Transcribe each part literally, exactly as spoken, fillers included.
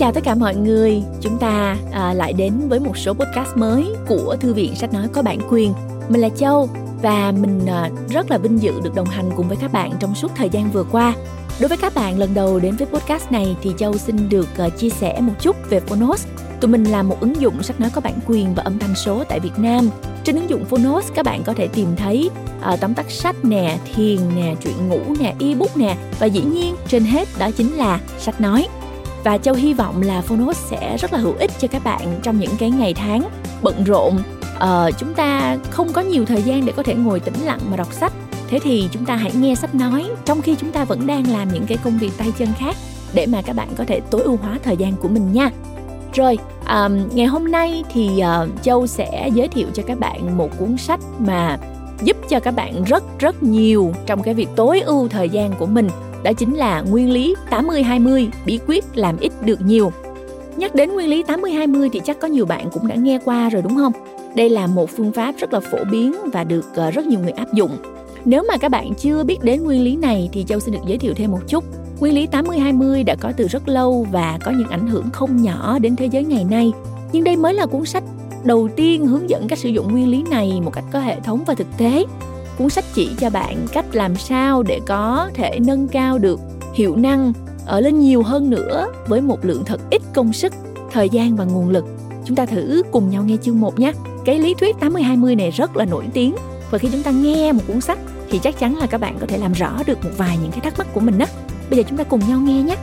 chào tất cả mọi người. Chúng ta à, lại đến với một số podcast mới của Thư viện Sách Nói Có Bản Quyền. Mình là Châu và mình à, rất là vinh dự được đồng hành cùng với các bạn trong suốt thời gian vừa qua. Đối với các bạn lần đầu đến với podcast này thì Châu xin được à, chia sẻ một chút về Fonos. Tụi mình là một ứng dụng sách nói có bản quyền và âm thanh số tại Việt Nam. Trên ứng dụng Fonos các bạn có thể tìm thấy à, tóm tắt sách nè, thiền nè, truyện ngủ nè, ebook nè và dĩ nhiên trên hết đó chính là sách nói. Và Châu hy vọng là Fonos sẽ rất là hữu ích cho các bạn trong những cái ngày tháng bận rộn. Ờ, chúng ta không có nhiều thời gian để có thể ngồi tĩnh lặng mà đọc sách. Thế thì chúng ta hãy nghe sách nói trong khi chúng ta vẫn đang làm những cái công việc tay chân khác để mà các bạn có thể tối ưu hóa thời gian của mình nha. Rồi, um, ngày hôm nay thì uh, Châu sẽ giới thiệu cho các bạn một cuốn sách mà giúp cho các bạn rất rất nhiều trong cái việc tối ưu thời gian của mình. Đó chính là Nguyên lý tám mươi hai mươi, bí quyết làm ít được nhiều. Nhắc đến nguyên lý tám mươi hai mươi thì chắc có nhiều bạn cũng đã nghe qua rồi đúng không? Đây là một phương pháp rất là phổ biến và được rất nhiều người áp dụng. Nếu mà các bạn chưa biết đến nguyên lý này thì Châu xin được giới thiệu thêm một chút. Nguyên lý tám mươi hai mươi đã có từ rất lâu và có những ảnh hưởng không nhỏ đến thế giới ngày nay. Nhưng đây mới là cuốn sách đầu tiên hướng dẫn cách sử dụng nguyên lý này một cách có hệ thống và thực tế. Cuốn sách chỉ cho bạn cách làm sao để có thể nâng cao được hiệu năng ở lên nhiều hơn nữa với một lượng thật ít công sức, thời gian và nguồn lực. Chúng ta thử cùng nhau nghe chương một nhé. Cái lý thuyết tám mươi hai mươi này rất là nổi tiếng và khi chúng ta nghe một cuốn sách thì chắc chắn là các bạn có thể làm rõ được một vài những cái thắc mắc của mình đó. Bây giờ chúng ta cùng nhau nghe nhé.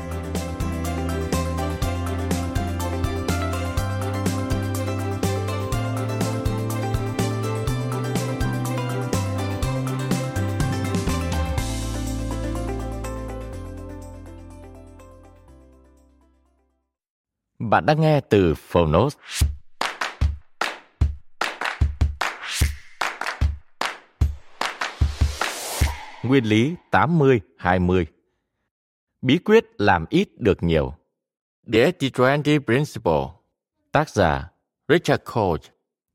Bạn đã nghe từ Fonos. Nguyên lý tám mươi hai mươi. Bí quyết làm ít được nhiều. The eighty twenty Principle. Tác giả Richard Koch.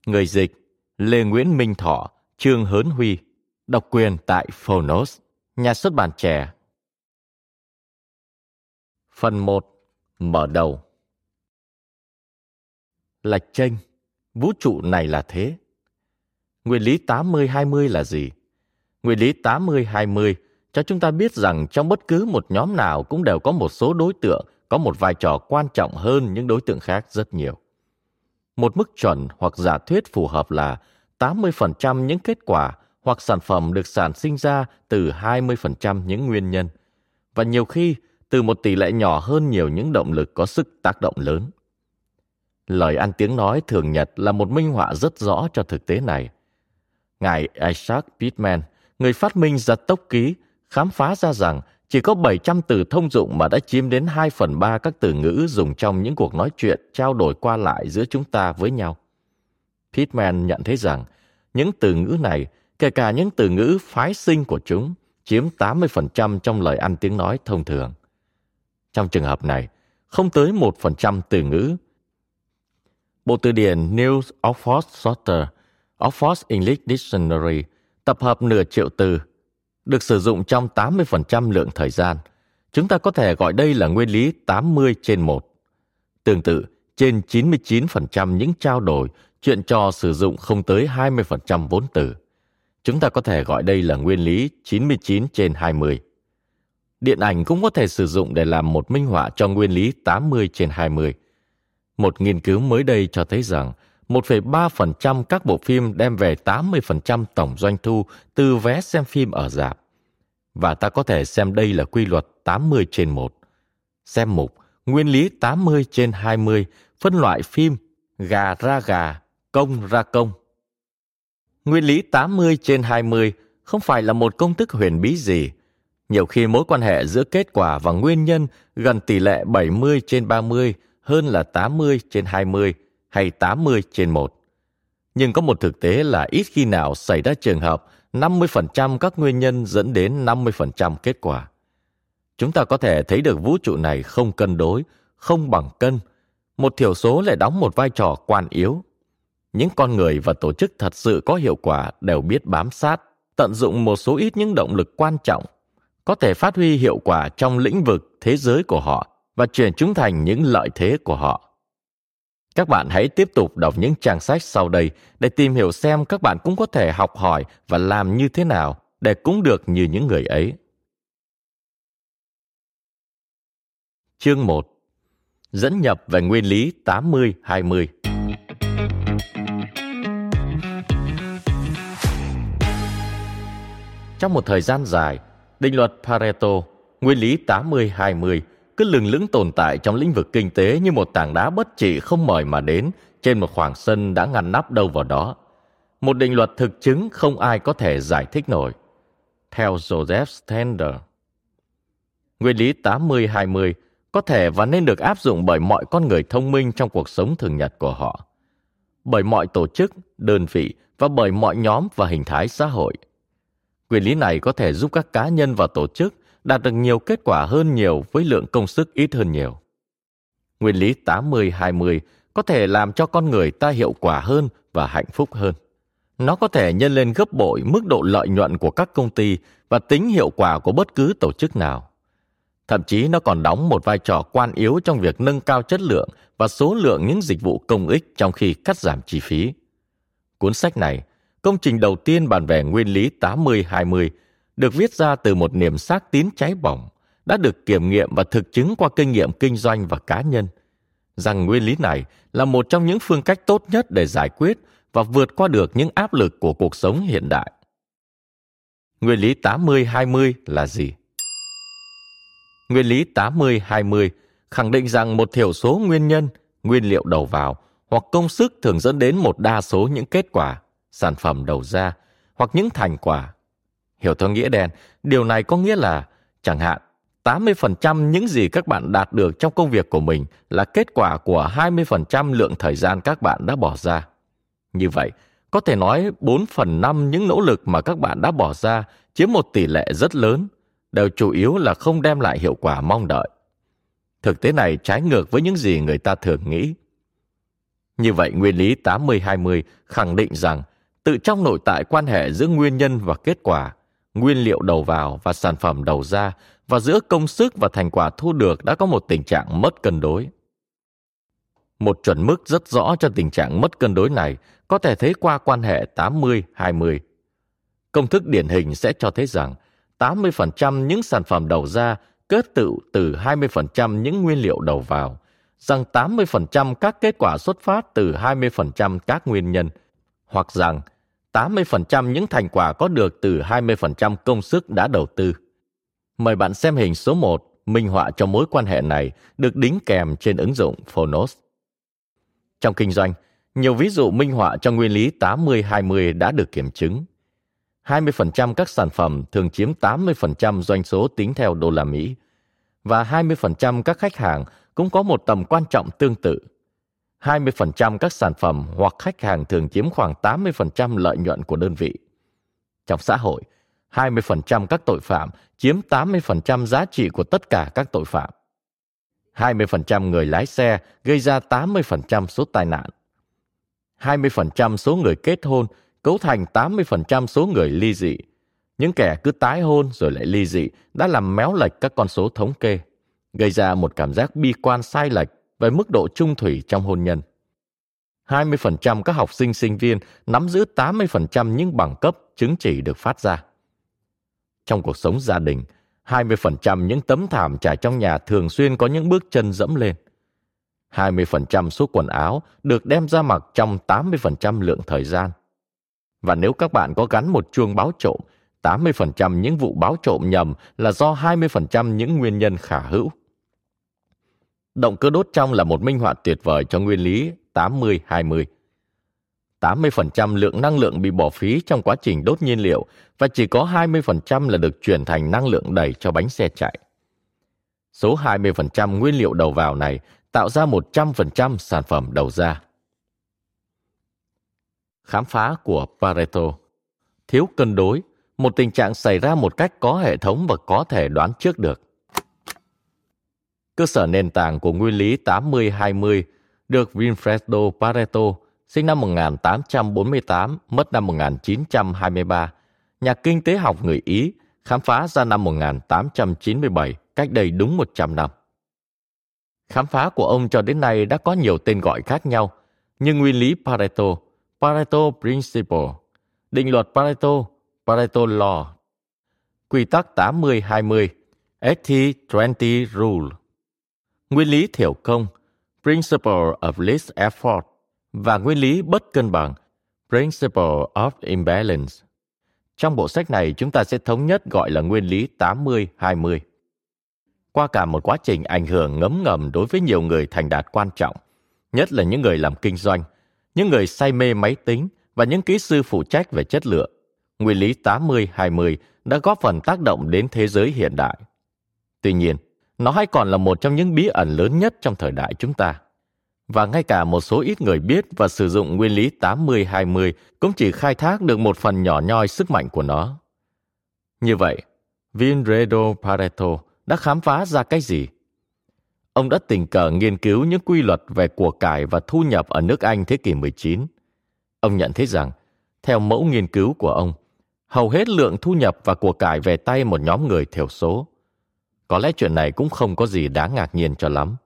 Người dịch Lê Nguyễn Minh Thọ, Trương Hớn Huy. Độc quyền tại Fonos, nhà xuất bản Trẻ. Phần một. Mở đầu. Lạch chênh, vũ trụ này là thế. Nguyên lý tám mươi hai mươi là gì? Nguyên lý tám mươi hai mươi cho chúng ta biết rằng trong bất cứ một nhóm nào cũng đều có một số đối tượng có một vai trò quan trọng hơn những đối tượng khác rất nhiều. Một mức chuẩn hoặc giả thuyết phù hợp là tám mươi phần trăm những kết quả hoặc sản phẩm được sản sinh ra từ hai mươi phần trăm những nguyên nhân, và nhiều khi từ một tỷ lệ nhỏ hơn nhiều những động lực có sức tác động lớn. Lời ăn tiếng nói thường nhật là một minh họa rất rõ cho thực tế này. Ngài Isaac Pitman, người phát minh ra tốc ký, khám phá ra rằng chỉ có bảy trăm từ thông dụng mà đã chiếm đến hai phần ba các từ ngữ dùng trong những cuộc nói chuyện trao đổi qua lại giữa chúng ta với nhau. Pitman nhận thấy rằng những từ ngữ này, kể cả những từ ngữ phái sinh của chúng, chiếm tám mươi phần trăm trong lời ăn tiếng nói thông thường. Trong trường hợp này, không tới một phần trăm từ ngữ. Bộ từ điển New Oxford Shorter, Oxford English Dictionary, tập hợp nửa triệu từ, được sử dụng trong tám mươi phần trăm lượng thời gian. Chúng ta có thể gọi đây là nguyên lý tám mươi trên một. Tương tự, trên chín mươi chín phần trăm những trao đổi, chuyện trò sử dụng không tới hai mươi phần trăm vốn từ. Chúng ta có thể gọi đây là nguyên lý chín mươi chín trên hai mươi. Điện ảnh cũng có thể sử dụng để làm một minh họa cho nguyên lý tám mươi trên hai mươi. Một nghiên cứu mới đây cho thấy rằng một phẩy ba phần trăm các bộ phim đem về tám mươi phần trăm tổng doanh thu từ vé xem phim ở rạp. Và ta có thể xem đây là quy luật tám mươi trên một. Xem mục Nguyên lý tám mươi trên hai mươi, phân loại phim Gà ra gà, công ra công. Nguyên lý tám mươi trên hai mươi không phải là một công thức huyền bí gì. Nhiều khi mối quan hệ giữa kết quả và nguyên nhân gần tỷ lệ bảy mươi trên ba mươi, hơn là tám mươi trên hai mươi hay tám mươi trên một. Nhưng có một thực tế là ít khi nào xảy ra trường hợp năm mươi phần trăm các nguyên nhân dẫn đến năm mươi phần trăm kết quả. Chúng ta có thể thấy được vũ trụ này không cân đối, không bằng cân. Một thiểu số lại đóng một vai trò quan yếu. Những con người và tổ chức thật sự có hiệu quả đều biết bám sát, tận dụng một số ít những động lực quan trọng, có thể phát huy hiệu quả trong lĩnh vực thế giới của họ và chuyển chúng thành những lợi thế của họ. Các bạn hãy tiếp tục đọc những trang sách sau đây để tìm hiểu xem các bạn cũng có thể học hỏi và làm như thế nào để cũng được như những người ấy. Chương một. Dẫn nhập về nguyên lý tám mươi hai mươi. Trong một thời gian dài, định luật Pareto, nguyên lý tám mươi hai mươi, cứ lừng lững tồn tại trong lĩnh vực kinh tế như một tảng đá bất trị không mời mà đến trên một khoảng sân đã ngăn nắp đâu vào đó. Một định luật thực chứng không ai có thể giải thích nổi. Theo Joseph Stender, nguyên lý tám mươi hai mươi có thể và nên được áp dụng bởi mọi con người thông minh trong cuộc sống thường nhật của họ, bởi mọi tổ chức, đơn vị và bởi mọi nhóm và hình thái xã hội. Nguyên lý này có thể giúp các cá nhân và tổ chức đạt được nhiều kết quả hơn nhiều với lượng công sức ít hơn nhiều. Nguyên lý tám mươi hai mươi có thể làm cho con người ta hiệu quả hơn và hạnh phúc hơn. Nó có thể nhân lên gấp bội mức độ lợi nhuận của các công ty và tính hiệu quả của bất cứ tổ chức nào. Thậm chí nó còn đóng một vai trò quan yếu trong việc nâng cao chất lượng và số lượng những dịch vụ công ích trong khi cắt giảm chi phí. Cuốn sách này, công trình đầu tiên bàn về nguyên lý tám mươi hai mươi, được viết ra từ một niềm xác tín cháy bỏng, đã được kiểm nghiệm và thực chứng qua kinh nghiệm kinh doanh và cá nhân, rằng nguyên lý này là một trong những phương cách tốt nhất để giải quyết và vượt qua được những áp lực của cuộc sống hiện đại. Nguyên lý tám mươi hai mươi là gì? Nguyên lý tám mươi hai mươi khẳng định rằng một thiểu số nguyên nhân, nguyên liệu đầu vào hoặc công sức thường dẫn đến một đa số những kết quả, sản phẩm đầu ra hoặc những thành quả. Hiểu theo nghĩa đen, điều này có nghĩa là, chẳng hạn, tám mươi phần trăm những gì các bạn đạt được trong công việc của mình là kết quả của hai mươi phần trăm lượng thời gian các bạn đã bỏ ra. Như vậy, có thể nói bốn phần năm những nỗ lực mà các bạn đã bỏ ra chiếm một tỷ lệ rất lớn, đều chủ yếu là không đem lại hiệu quả mong đợi. Thực tế này trái ngược với những gì người ta thường nghĩ. Như vậy, nguyên lý tám mươi hai mươi khẳng định rằng tự trong nội tại quan hệ giữa nguyên nhân và kết quả, nguyên liệu đầu vào và sản phẩm đầu ra và giữa công sức và thành quả thu được đã có một tình trạng mất cân đối. Một chuẩn mực rất rõ cho tình trạng mất cân đối này có thể thấy qua quan hệ tám mươi hai mươi. Công thức điển hình sẽ cho thấy rằng tám mươi phần trăm những sản phẩm đầu ra kết tựu từ hai mươi phần trăm những nguyên liệu đầu vào, rằng tám mươi phần trăm các kết quả xuất phát từ hai mươi phần trăm các nguyên nhân, hoặc rằng tám mươi phần trăm những thành quả có được từ hai mươi phần trăm công sức đã đầu tư. Mời bạn xem hình số một, minh họa cho mối quan hệ này được đính kèm trên ứng dụng Fonos. Trong kinh doanh, nhiều ví dụ minh họa cho nguyên lý tám mươi hai mươi đã được kiểm chứng. hai mươi phần trăm các sản phẩm thường chiếm tám mươi phần trăm doanh số tính theo đô la Mỹ, và hai mươi phần trăm các khách hàng cũng có một tầm quan trọng tương tự. hai mươi phần trăm các sản phẩm hoặc khách hàng thường chiếm khoảng tám mươi phần trăm lợi nhuận của đơn vị. Trong xã hội, hai mươi phần trăm các tội phạm chiếm tám mươi phần trăm giá trị của tất cả các tội phạm. hai mươi phần trăm người lái xe gây ra tám mươi phần trăm số tai nạn. hai mươi phần trăm số người kết hôn cấu thành tám mươi phần trăm số người ly dị. Những kẻ cứ tái hôn rồi lại ly dị đã làm méo lệch các con số thống kê, gây ra một cảm giác bi quan sai lệch về mức độ chung thủy trong hôn nhân. hai mươi phần trăm các học sinh sinh viên nắm giữ tám mươi phần trăm những bằng cấp chứng chỉ được phát ra. Trong cuộc sống gia đình, hai mươi phần trăm những tấm thảm trải trong nhà thường xuyên có những bước chân dẫm lên. hai mươi phần trăm số quần áo được đem ra mặc trong tám mươi phần trăm lượng thời gian. Và nếu các bạn có gắn một chuông báo trộm, tám mươi phần trăm những vụ báo trộm nhầm là do hai mươi phần trăm những nguyên nhân khả hữu. Động cơ đốt trong là một minh họa tuyệt vời cho nguyên lý tám mươi hai mươi. tám mươi phần trăm lượng năng lượng bị bỏ phí trong quá trình đốt nhiên liệu và chỉ có hai mươi phần trăm là được chuyển thành năng lượng đẩy cho bánh xe chạy. Số hai mươi phần trăm nguyên liệu đầu vào này tạo ra một trăm phần trăm sản phẩm đầu ra. Khám phá của Pareto. Thiếu cân đối, một tình trạng xảy ra một cách có hệ thống và có thể đoán trước được. Cơ sở nền tảng của nguyên lý tám mươi hai mươi được Vilfredo Pareto, sinh năm một nghìn tám trăm bốn mươi tám, mất năm một nghìn chín trăm hai mươi ba, nhà kinh tế học người Ý, khám phá ra năm một nghìn tám trăm chín mươi bảy, cách đây đúng một trăm năm. Khám phá của ông cho đến nay đã có nhiều tên gọi khác nhau, như nguyên lý Pareto, Pareto Principle, định luật Pareto, Pareto Law, quy tắc tám mươi hai mươi, eighty twenty Rule, nguyên lý thiểu công, Principle of Least Effort, và nguyên lý bất cân bằng, Principle of Imbalance. Trong bộ sách này, chúng ta sẽ thống nhất gọi là nguyên lý tám mươi hai mươi. Qua cả một quá trình ảnh hưởng ngấm ngầm đối với nhiều người thành đạt quan trọng, nhất là những người làm kinh doanh, những người say mê máy tính và những kỹ sư phụ trách về chất lượng, nguyên lý tám mươi hai mươi đã góp phần tác động đến thế giới hiện đại. Tuy nhiên, nó hay còn là một trong những bí ẩn lớn nhất trong thời đại chúng ta. Và ngay cả một số ít người biết và sử dụng nguyên lý tám mươi hai mươi cũng chỉ khai thác được một phần nhỏ nhoi sức mạnh của nó. Như vậy, Vilfredo Pareto đã khám phá ra cái gì? Ông đã tình cờ nghiên cứu những quy luật về của cải và thu nhập ở nước Anh thế kỷ mười chín. Ông nhận thấy rằng, theo mẫu nghiên cứu của ông, hầu hết lượng thu nhập và của cải về tay một nhóm người thiểu số. Có lẽ chuyện này cũng không có gì đáng ngạc nhiên cho lắm.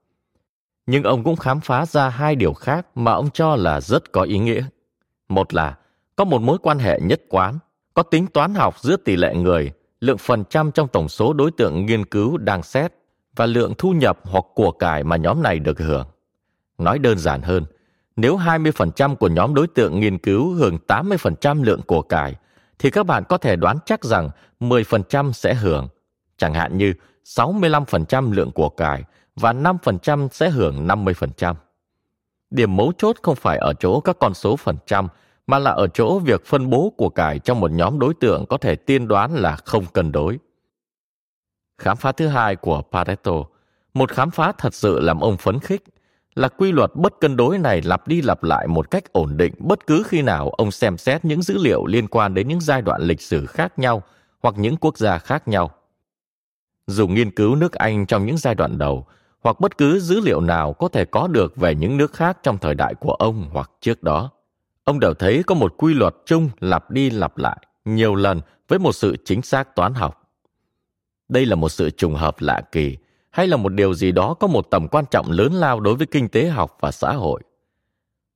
Nhưng ông cũng khám phá ra hai điều khác mà ông cho là rất có ý nghĩa. Một là, có một mối quan hệ nhất quán, có tính toán học giữa tỷ lệ người, lượng phần trăm trong tổng số đối tượng nghiên cứu đang xét và lượng thu nhập hoặc của cải mà nhóm này được hưởng. Nói đơn giản hơn, nếu hai mươi phần trăm của nhóm đối tượng nghiên cứu hưởng tám mươi phần trăm lượng của cải, thì các bạn có thể đoán chắc rằng mười phần trăm sẽ hưởng, chẳng hạn như sáu mươi lăm phần trăm lượng của cải và năm phần trăm sẽ hưởng năm mươi phần trăm. Điểm mấu chốt không phải ở chỗ các con số phần trăm, mà là ở chỗ việc phân bố của cải trong một nhóm đối tượng có thể tiên đoán là không cân đối. Khám phá thứ hai của Pareto, một khám phá thật sự làm ông phấn khích, là quy luật bất cân đối này lặp đi lặp lại một cách ổn định bất cứ khi nào ông xem xét những dữ liệu liên quan đến những giai đoạn lịch sử khác nhau hoặc những quốc gia khác nhau. Dù nghiên cứu nước Anh trong những giai đoạn đầu, hoặc bất cứ dữ liệu nào có thể có được về những nước khác trong thời đại của ông hoặc trước đó, ông đều thấy có một quy luật chung lặp đi lặp lại nhiều lần với một sự chính xác toán học. Đây là một sự trùng hợp lạ kỳ, hay là một điều gì đó có một tầm quan trọng lớn lao đối với kinh tế học và xã hội.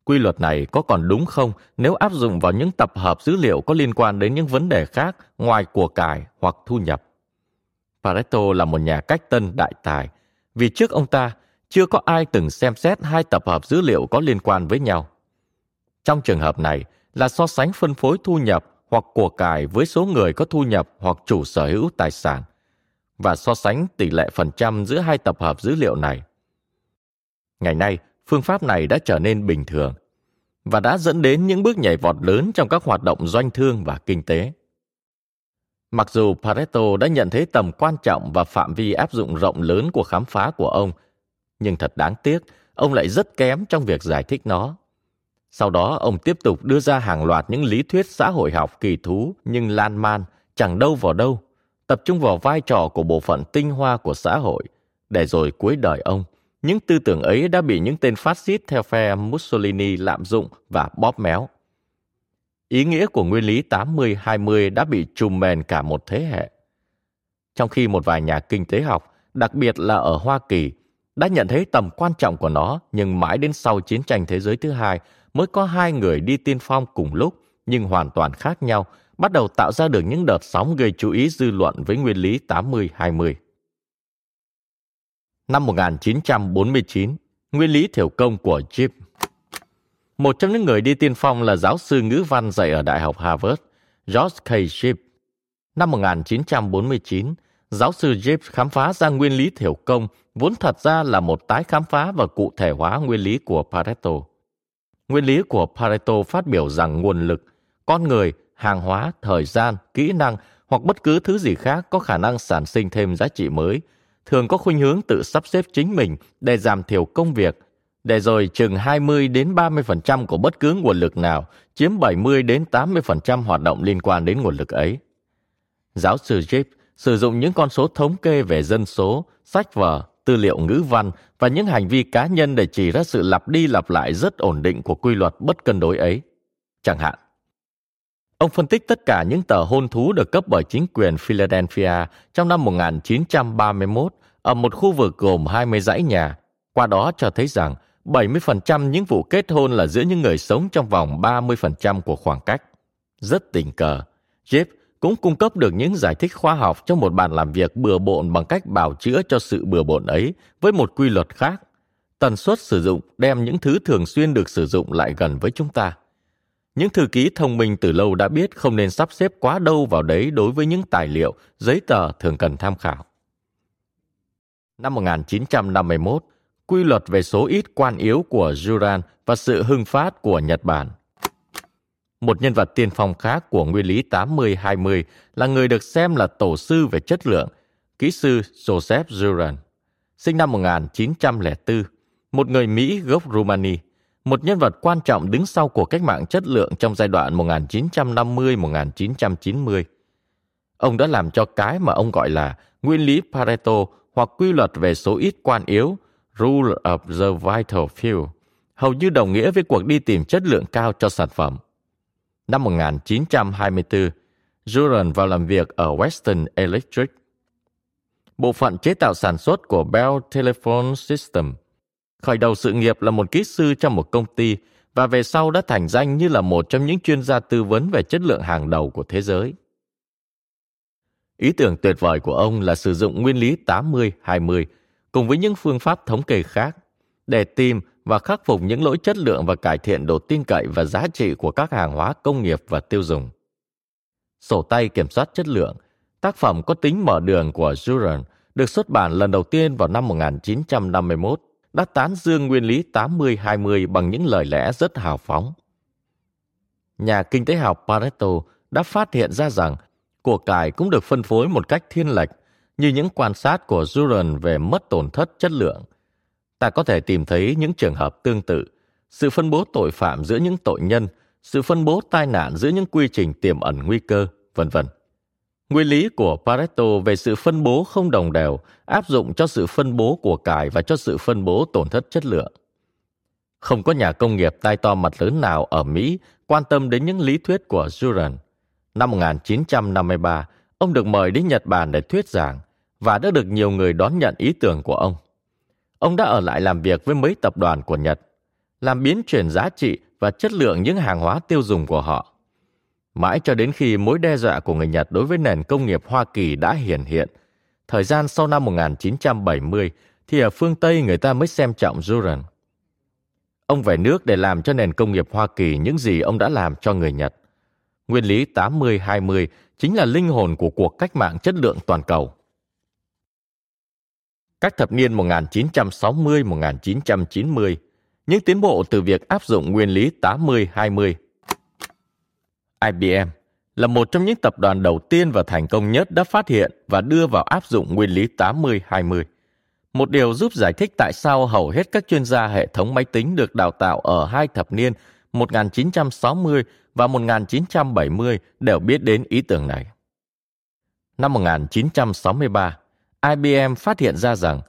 Quy luật này có còn đúng không nếu áp dụng vào những tập hợp dữ liệu có liên quan đến những vấn đề khác ngoài của cải hoặc thu nhập? Pareto là một nhà cách tân đại tài, vì trước ông ta chưa có ai từng xem xét hai tập hợp dữ liệu có liên quan với nhau. Trong trường hợp này là so sánh phân phối thu nhập hoặc của cải với số người có thu nhập hoặc chủ sở hữu tài sản, và so sánh tỷ lệ phần trăm giữa hai tập hợp dữ liệu này. Ngày nay, phương pháp này đã trở nên bình thường và đã dẫn đến những bước nhảy vọt lớn trong các hoạt động doanh thương và kinh tế. Mặc dù Pareto đã nhận thấy tầm quan trọng và phạm vi áp dụng rộng lớn của khám phá của ông, nhưng thật đáng tiếc, ông lại rất kém trong việc giải thích nó. Sau đó, ông tiếp tục đưa ra hàng loạt những lý thuyết xã hội học kỳ thú nhưng lan man, chẳng đâu vào đâu, tập trung vào vai trò của bộ phận tinh hoa của xã hội, để rồi cuối đời ông, những tư tưởng ấy đã bị những tên phát xít theo phe Mussolini lạm dụng và bóp méo. Ý nghĩa của nguyên lý tám mươi hai mươi đã bị trùm mền cả một thế hệ. Trong khi một vài nhà kinh tế học, đặc biệt là ở Hoa Kỳ, đã nhận thấy tầm quan trọng của nó, nhưng mãi đến sau chiến tranh thế giới thứ hai mới có hai người đi tiên phong cùng lúc nhưng hoàn toàn khác nhau, bắt đầu tạo ra được những đợt sóng gây chú ý dư luận với nguyên lý tám mươi hai mươi. Năm một nghìn chín trăm bốn mươi chín, nguyên lý thiểu công của Sheep. Một trong những người đi tiên phong là giáo sư ngữ văn dạy ở Đại học Harvard, George K. Sheep. Năm một nghìn chín trăm bốn mươi chín, giáo sư Sheep khám phá ra nguyên lý thiểu công, vốn thật ra là một tái khám phá và cụ thể hóa nguyên lý của Pareto. Nguyên lý của Pareto phát biểu rằng nguồn lực, con người, hàng hóa, thời gian, kỹ năng hoặc bất cứ thứ gì khác có khả năng sản sinh thêm giá trị mới, thường có khuynh hướng tự sắp xếp chính mình để giảm thiểu công việc, để rồi chừng hai mươi đến ba mươi phần trăm của bất cứ nguồn lực nào chiếm bảy mươi đến tám mươi phần trăm hoạt động liên quan đến nguồn lực ấy. Giáo sư Sheep sử dụng những con số thống kê về dân số, sách vở, tư liệu ngữ văn và những hành vi cá nhân để chỉ ra sự lặp đi lặp lại rất ổn định của quy luật bất cân đối ấy. Chẳng hạn, ông phân tích tất cả những tờ hôn thú được cấp bởi chính quyền Philadelphia trong năm một nghìn chín trăm ba mươi mốt ở một khu vực gồm hai mươi dãy nhà, qua đó cho thấy rằng bảy mươi phần trăm những vụ kết hôn là giữa những người sống trong vòng ba mươi phần trăm của khoảng cách. Rất tình cờ, Jeff cũng cung cấp được những giải thích khoa học cho một bàn làm việc bừa bộn bằng cách bào chữa cho sự bừa bộn ấy với một quy luật khác. Tần suất sử dụng đem những thứ thường xuyên được sử dụng lại gần với chúng ta. Những thư ký thông minh từ lâu đã biết không nên sắp xếp quá đâu vào đấy đối với những tài liệu, giấy tờ thường cần tham khảo. Năm một nghìn chín trăm năm mươi mốt, quy luật về số ít quan yếu của Juran và sự hưng phát của Nhật Bản. Một nhân vật tiên phong khác của nguyên lý tám mươi hai mươi là người được xem là tổ sư về chất lượng, kỹ sư Joseph Juran. Sinh năm một nghìn chín trăm lẻ bốn, một người Mỹ gốc Rumani, một nhân vật quan trọng đứng sau cuộc cách mạng chất lượng trong giai đoạn một nghìn chín trăm năm mươi đến một nghìn chín trăm chín mươi. Ông đã làm cho cái mà ông gọi là nguyên lý Pareto hoặc quy luật về số ít quan yếu, Rule of the Vital Few, hầu như đồng nghĩa với cuộc đi tìm chất lượng cao cho sản phẩm. Năm một nghìn chín trăm hai mươi bốn, Juran vào làm việc ở Western Electric, bộ phận chế tạo sản xuất của Bell Telephone System. Khởi đầu sự nghiệp là một kỹ sư trong một công ty và về sau đã thành danh như là một trong những chuyên gia tư vấn về chất lượng hàng đầu của thế giới. Ý tưởng tuyệt vời của ông là sử dụng nguyên lý tám mươi hai mươi cùng với những phương pháp thống kê khác để tìm và khắc phục những lỗi chất lượng và cải thiện độ tin cậy và giá trị của các hàng hóa công nghiệp và tiêu dùng. Sổ tay kiểm soát chất lượng, tác phẩm có tính mở đường của Juran, được xuất bản lần đầu tiên vào năm một nghìn chín trăm năm mươi mốt, đã tán dương nguyên lý tám mươi hai mươi bằng những lời lẽ rất hào phóng. Nhà kinh tế học Pareto đã phát hiện ra rằng của cải cũng được phân phối một cách thiên lệch, như những quan sát của Juran về mất tổn thất chất lượng. Ta có thể tìm thấy những trường hợp tương tự, sự phân bố tội phạm giữa những tội nhân, sự phân bố tai nạn giữa những quy trình tiềm ẩn nguy cơ, vân vân. Nguyên lý của Pareto về sự phân bố không đồng đều áp dụng cho sự phân bố của cải và cho sự phân bố tổn thất chất lượng. Không có nhà công nghiệp tai to mặt lớn nào ở Mỹ quan tâm đến những lý thuyết của Juran. Năm một nghìn chín trăm năm mươi ba, ông được mời đến Nhật Bản để thuyết giảng và đã được nhiều người đón nhận ý tưởng của ông. Ông đã ở lại làm việc với mấy tập đoàn của Nhật, làm biến chuyển giá trị và chất lượng những hàng hóa tiêu dùng của họ. Mãi cho đến khi mối đe dọa của người Nhật đối với nền công nghiệp Hoa Kỳ đã hiển hiện, thời gian sau năm một nghìn chín trăm bảy mươi, thì ở phương Tây người ta mới xem trọng Juran. Ông về nước để làm cho nền công nghiệp Hoa Kỳ những gì ông đã làm cho người Nhật. Nguyên lý tám mươi hai mươi chính là linh hồn của cuộc cách mạng chất lượng toàn cầu. Các thập niên một nghìn chín trăm sáu mươi đến một nghìn chín trăm chín mươi, những tiến bộ từ việc áp dụng nguyên lý tám mươi hai mươi. i bê em là một trong những tập đoàn đầu tiên và thành công nhất đã phát hiện và đưa vào áp dụng nguyên lý tám mươi hai mươi. Một điều giúp giải thích tại sao hầu hết các chuyên gia hệ thống máy tính được đào tạo ở hai thập niên một nghìn chín trăm sáu mươi và một nghìn chín trăm bảy mươi đều biết đến ý tưởng này. Năm một nghìn chín trăm sáu mươi ba, i bê em phát hiện ra rằng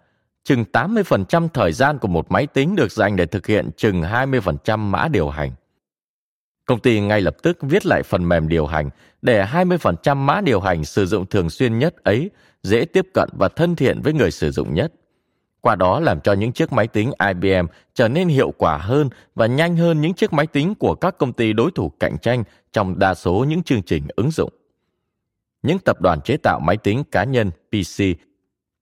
chừng tám mươi phần trăm thời gian của một máy tính được dành để thực hiện chừng hai mươi phần trăm mã điều hành. Công ty ngay lập tức viết lại phần mềm điều hành để hai mươi phần trăm mã điều hành sử dụng thường xuyên nhất ấy dễ tiếp cận và thân thiện với người sử dụng nhất. Qua đó làm cho những chiếc máy tính i bê em trở nên hiệu quả hơn và nhanh hơn những chiếc máy tính của các công ty đối thủ cạnh tranh trong đa số những chương trình ứng dụng. Những tập đoàn chế tạo máy tính cá nhân pê xê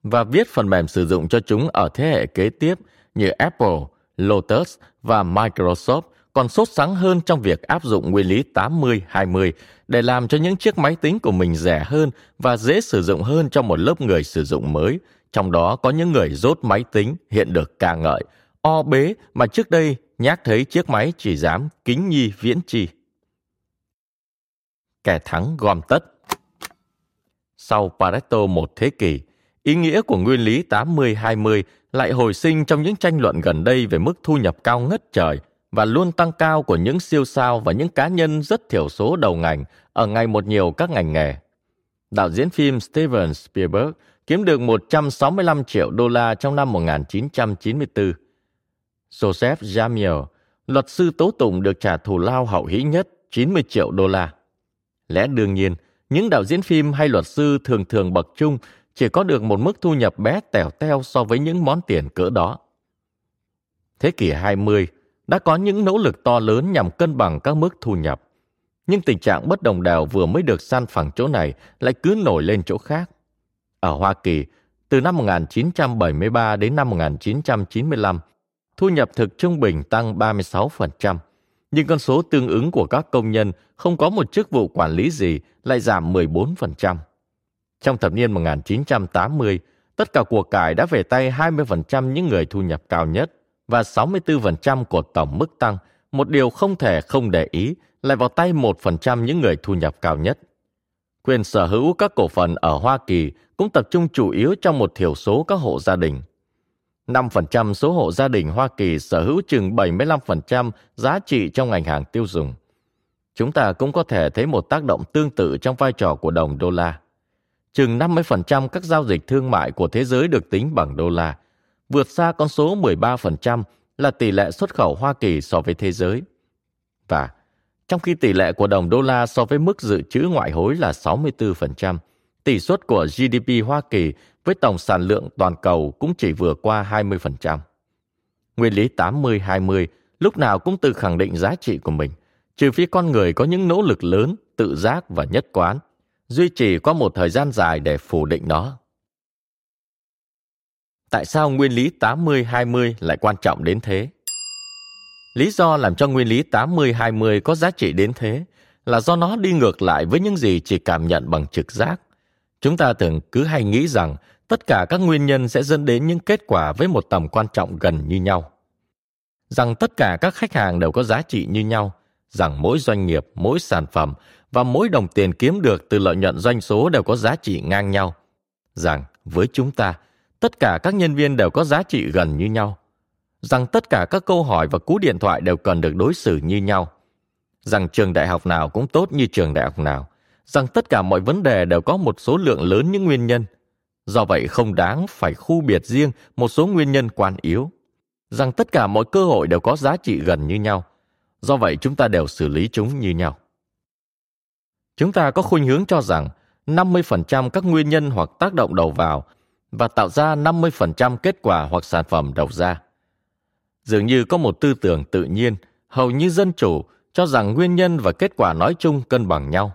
và viết phần mềm sử dụng cho chúng ở thế hệ kế tiếp như Apple, Lotus và Microsoft còn sốt sắng hơn trong việc áp dụng nguyên lý tám mươi hai mươi để làm cho những chiếc máy tính của mình rẻ hơn và dễ sử dụng hơn cho một lớp người sử dụng mới, trong đó có những người dốt máy tính hiện được ca ngợi, o bế mà trước đây nhác thấy chiếc máy chỉ dám kính nhi viễn chi. Kẻ thắng gom tất. Sau Pareto một thế kỷ, ý nghĩa của nguyên lý tám mươi hai mươi lại hồi sinh trong những tranh luận gần đây về mức thu nhập cao ngất trời và luôn tăng cao của những siêu sao và những cá nhân rất thiểu số đầu ngành ở ngày một nhiều các ngành nghề. Đạo diễn phim Steven Spielberg kiếm được một trăm sáu mươi lăm triệu đô la trong năm một nghìn chín trăm chín mươi bốn. Joseph Jamiel, luật sư tố tụng được trả thù lao hậu hĩ nhất chín mươi triệu đô la. Lẽ đương nhiên, những đạo diễn phim hay luật sư thường thường bậc trung chỉ có được một mức thu nhập bé tèo teo so với những món tiền cỡ đó. thế kỷ hai mươi đã có những nỗ lực to lớn nhằm cân bằng các mức thu nhập. Nhưng tình trạng bất đồng đều vừa mới được san phẳng chỗ này lại cứ nổi lên chỗ khác. Ở Hoa Kỳ, từ năm một nghìn chín trăm bảy mươi ba đến năm một nghìn chín trăm chín mươi lăm, thu nhập thực trung bình tăng ba mươi sáu phần trăm, nhưng con số tương ứng của các công nhân không có một chức vụ quản lý gì lại giảm mười bốn phần trăm. Trong thập niên một nghìn chín trăm tám mươi, tất cả của cải đã về tay hai mươi phần trăm những người thu nhập cao nhất và sáu mươi tư phần trăm của tổng mức tăng, một điều không thể không để ý, lại vào tay một phần trăm những người thu nhập cao nhất. Quyền sở hữu các cổ phần ở Hoa Kỳ cũng tập trung chủ yếu trong một thiểu số các hộ gia đình. năm phần trăm số hộ gia đình Hoa Kỳ sở hữu chừng bảy mươi lăm phần trăm giá trị trong ngành hàng tiêu dùng. Chúng ta cũng có thể thấy một tác động tương tự trong vai trò của đồng đô la. Chừng năm mươi phần trăm các giao dịch thương mại của thế giới được tính bằng đô la, vượt xa con số mười ba phần trăm là tỷ lệ xuất khẩu Hoa Kỳ so với thế giới. Và trong khi tỷ lệ của đồng đô la so với mức dự trữ ngoại hối là sáu mươi tư phần trăm, tỷ suất của giê đê pê Hoa Kỳ với tổng sản lượng toàn cầu cũng chỉ vừa qua hai mươi phần trăm. Nguyên lý tám mươi hai mươi lúc nào cũng tự khẳng định giá trị của mình, trừ phi con người có những nỗ lực lớn, tự giác và nhất quán, duy trì qua một thời gian dài để phủ định nó. Tại sao nguyên lý tám mươi hai mươi lại quan trọng đến thế? Lý do làm cho nguyên lý tám mươi hai mươi có giá trị đến thế là do nó đi ngược lại với những gì chỉ cảm nhận bằng trực giác. Chúng ta thường cứ hay nghĩ rằng tất cả các nguyên nhân sẽ dẫn đến những kết quả với một tầm quan trọng gần như nhau. Rằng tất cả các khách hàng đều có giá trị như nhau, rằng mỗi doanh nghiệp, mỗi sản phẩm và mỗi đồng tiền kiếm được từ lợi nhuận doanh số đều có giá trị ngang nhau. Rằng với chúng ta, tất cả các nhân viên đều có giá trị gần như nhau. Rằng tất cả các câu hỏi và cú điện thoại đều cần được đối xử như nhau. Rằng trường đại học nào cũng tốt như trường đại học nào. Rằng tất cả mọi vấn đề đều có một số lượng lớn những nguyên nhân. Do vậy không đáng phải khu biệt riêng một số nguyên nhân quan yếu. Rằng tất cả mọi cơ hội đều có giá trị gần như nhau. Do vậy chúng ta đều xử lý chúng như nhau. Chúng ta có khuynh hướng cho rằng năm mươi phần trăm các nguyên nhân hoặc tác động đầu vào và tạo ra năm mươi phần trăm kết quả hoặc sản phẩm đầu ra. Dường như có một tư tưởng tự nhiên, hầu như dân chủ, cho rằng nguyên nhân và kết quả nói chung cân bằng nhau.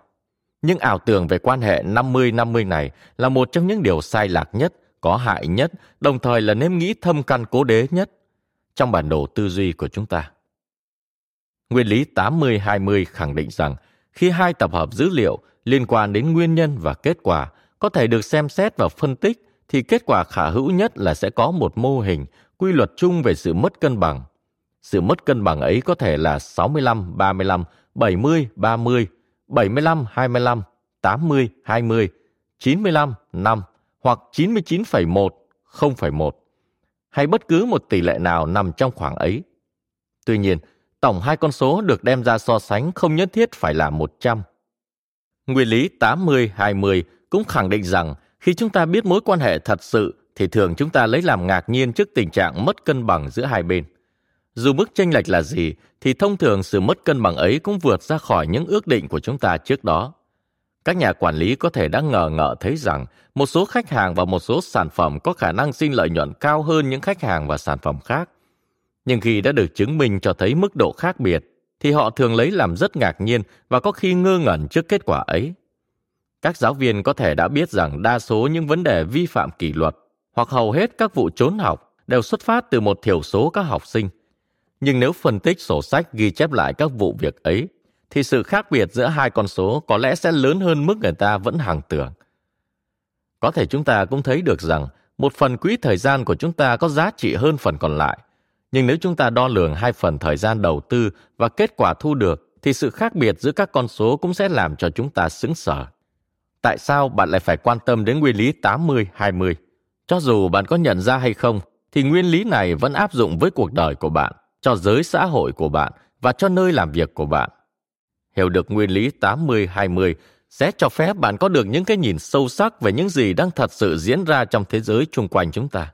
Nhưng ảo tưởng về quan hệ năm mươi năm mươi này là một trong những điều sai lạc nhất, có hại nhất, đồng thời là nếp nghĩ thâm căn cố đế nhất trong bản đồ tư duy của chúng ta. Nguyên lý tám mươi hai mươi khẳng định rằng khi hai tập hợp dữ liệu liên quan đến nguyên nhân và kết quả có thể được xem xét và phân tích, thì kết quả khả hữu nhất là sẽ có một mô hình, quy luật chung về sự mất cân bằng. Sự mất cân bằng ấy có thể là sáu mươi lăm ba mươi lăm, bảy mươi ba mươi, bảy mươi lăm hai mươi lăm, tám mươi hai mươi, chín mươi lăm năm hoặc chín mươi chín phẩy một, không phẩy một, hay bất cứ một tỷ lệ nào nằm trong khoảng ấy. Tuy nhiên, tổng hai con số được đem ra so sánh không nhất thiết phải là một trăm. Nguyên lý tám mươi hai mươi cũng khẳng định rằng khi chúng ta biết mối quan hệ thật sự thì thường chúng ta lấy làm ngạc nhiên trước tình trạng mất cân bằng giữa hai bên. Dù mức chênh lệch là gì, thì thông thường sự mất cân bằng ấy cũng vượt ra khỏi những ước định của chúng ta trước đó. Các nhà quản lý có thể đã ngờ ngợ thấy rằng một số khách hàng và một số sản phẩm có khả năng sinh lợi nhuận cao hơn những khách hàng và sản phẩm khác. Nhưng khi đã được chứng minh cho thấy mức độ khác biệt, thì họ thường lấy làm rất ngạc nhiên và có khi ngơ ngẩn trước kết quả ấy. Các giáo viên có thể đã biết rằng đa số những vấn đề vi phạm kỷ luật hoặc hầu hết các vụ trốn học đều xuất phát từ một thiểu số các học sinh. Nhưng nếu phân tích sổ sách ghi chép lại các vụ việc ấy, thì sự khác biệt giữa hai con số có lẽ sẽ lớn hơn mức người ta vẫn hằng tưởng. Có thể chúng ta cũng thấy được rằng một phần quỹ thời gian của chúng ta có giá trị hơn phần còn lại. Nhưng nếu chúng ta đo lường hai phần thời gian đầu tư và kết quả thu được, thì sự khác biệt giữa các con số cũng sẽ làm cho chúng ta sững sờ. Tại sao bạn lại phải quan tâm đến nguyên lý tám mươi hai mươi? Cho dù bạn có nhận ra hay không, thì nguyên lý này vẫn áp dụng với cuộc đời của bạn, cho giới xã hội của bạn và cho nơi làm việc của bạn. Hiểu được nguyên lý tám mươi hai mươi sẽ cho phép bạn có được những cái nhìn sâu sắc về những gì đang thật sự diễn ra trong thế giới chung quanh chúng ta.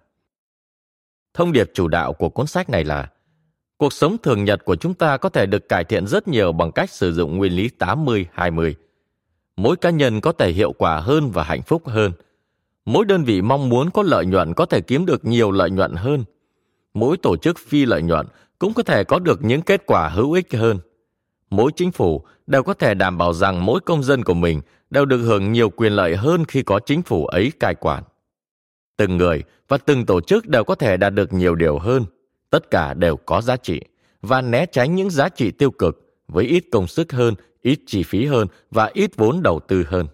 Thông điệp chủ đạo của cuốn sách này là cuộc sống thường nhật của chúng ta có thể được cải thiện rất nhiều bằng cách sử dụng nguyên lý tám mươi hai mươi. Mỗi cá nhân có thể hiệu quả hơn và hạnh phúc hơn. Mỗi đơn vị mong muốn có lợi nhuận có thể kiếm được nhiều lợi nhuận hơn. mỗi tổ chức phi lợi nhuận cũng có thể có được những kết quả hữu ích hơn. Mỗi chính phủ đều có thể đảm bảo rằng mỗi công dân của mình đều được hưởng nhiều quyền lợi hơn khi có chính phủ ấy cai quản. Từng người và từng tổ chức đều có thể đạt được nhiều điều hơn. Tất cả đều có giá trị và né tránh những giá trị tiêu cực với ít công sức hơn, ít chi phí hơn và ít vốn đầu tư hơn.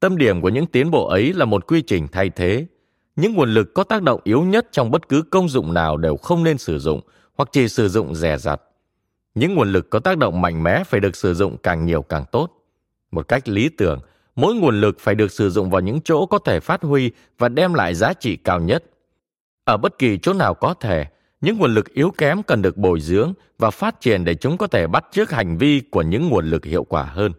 Tâm điểm của những tiến bộ ấy là một quy trình thay thế. Những nguồn lực có tác động yếu nhất trong bất cứ công dụng nào đều không nên sử dụng hoặc chỉ sử dụng dè dặt. Những nguồn lực có tác động mạnh mẽ phải được sử dụng càng nhiều càng tốt. Một cách lý tưởng, mỗi nguồn lực phải được sử dụng vào những chỗ có thể phát huy và đem lại giá trị cao nhất. Ở bất kỳ chỗ nào có thể, những nguồn lực yếu kém cần được bồi dưỡng và phát triển để chúng có thể bắt chước hành vi của những nguồn lực hiệu quả hơn.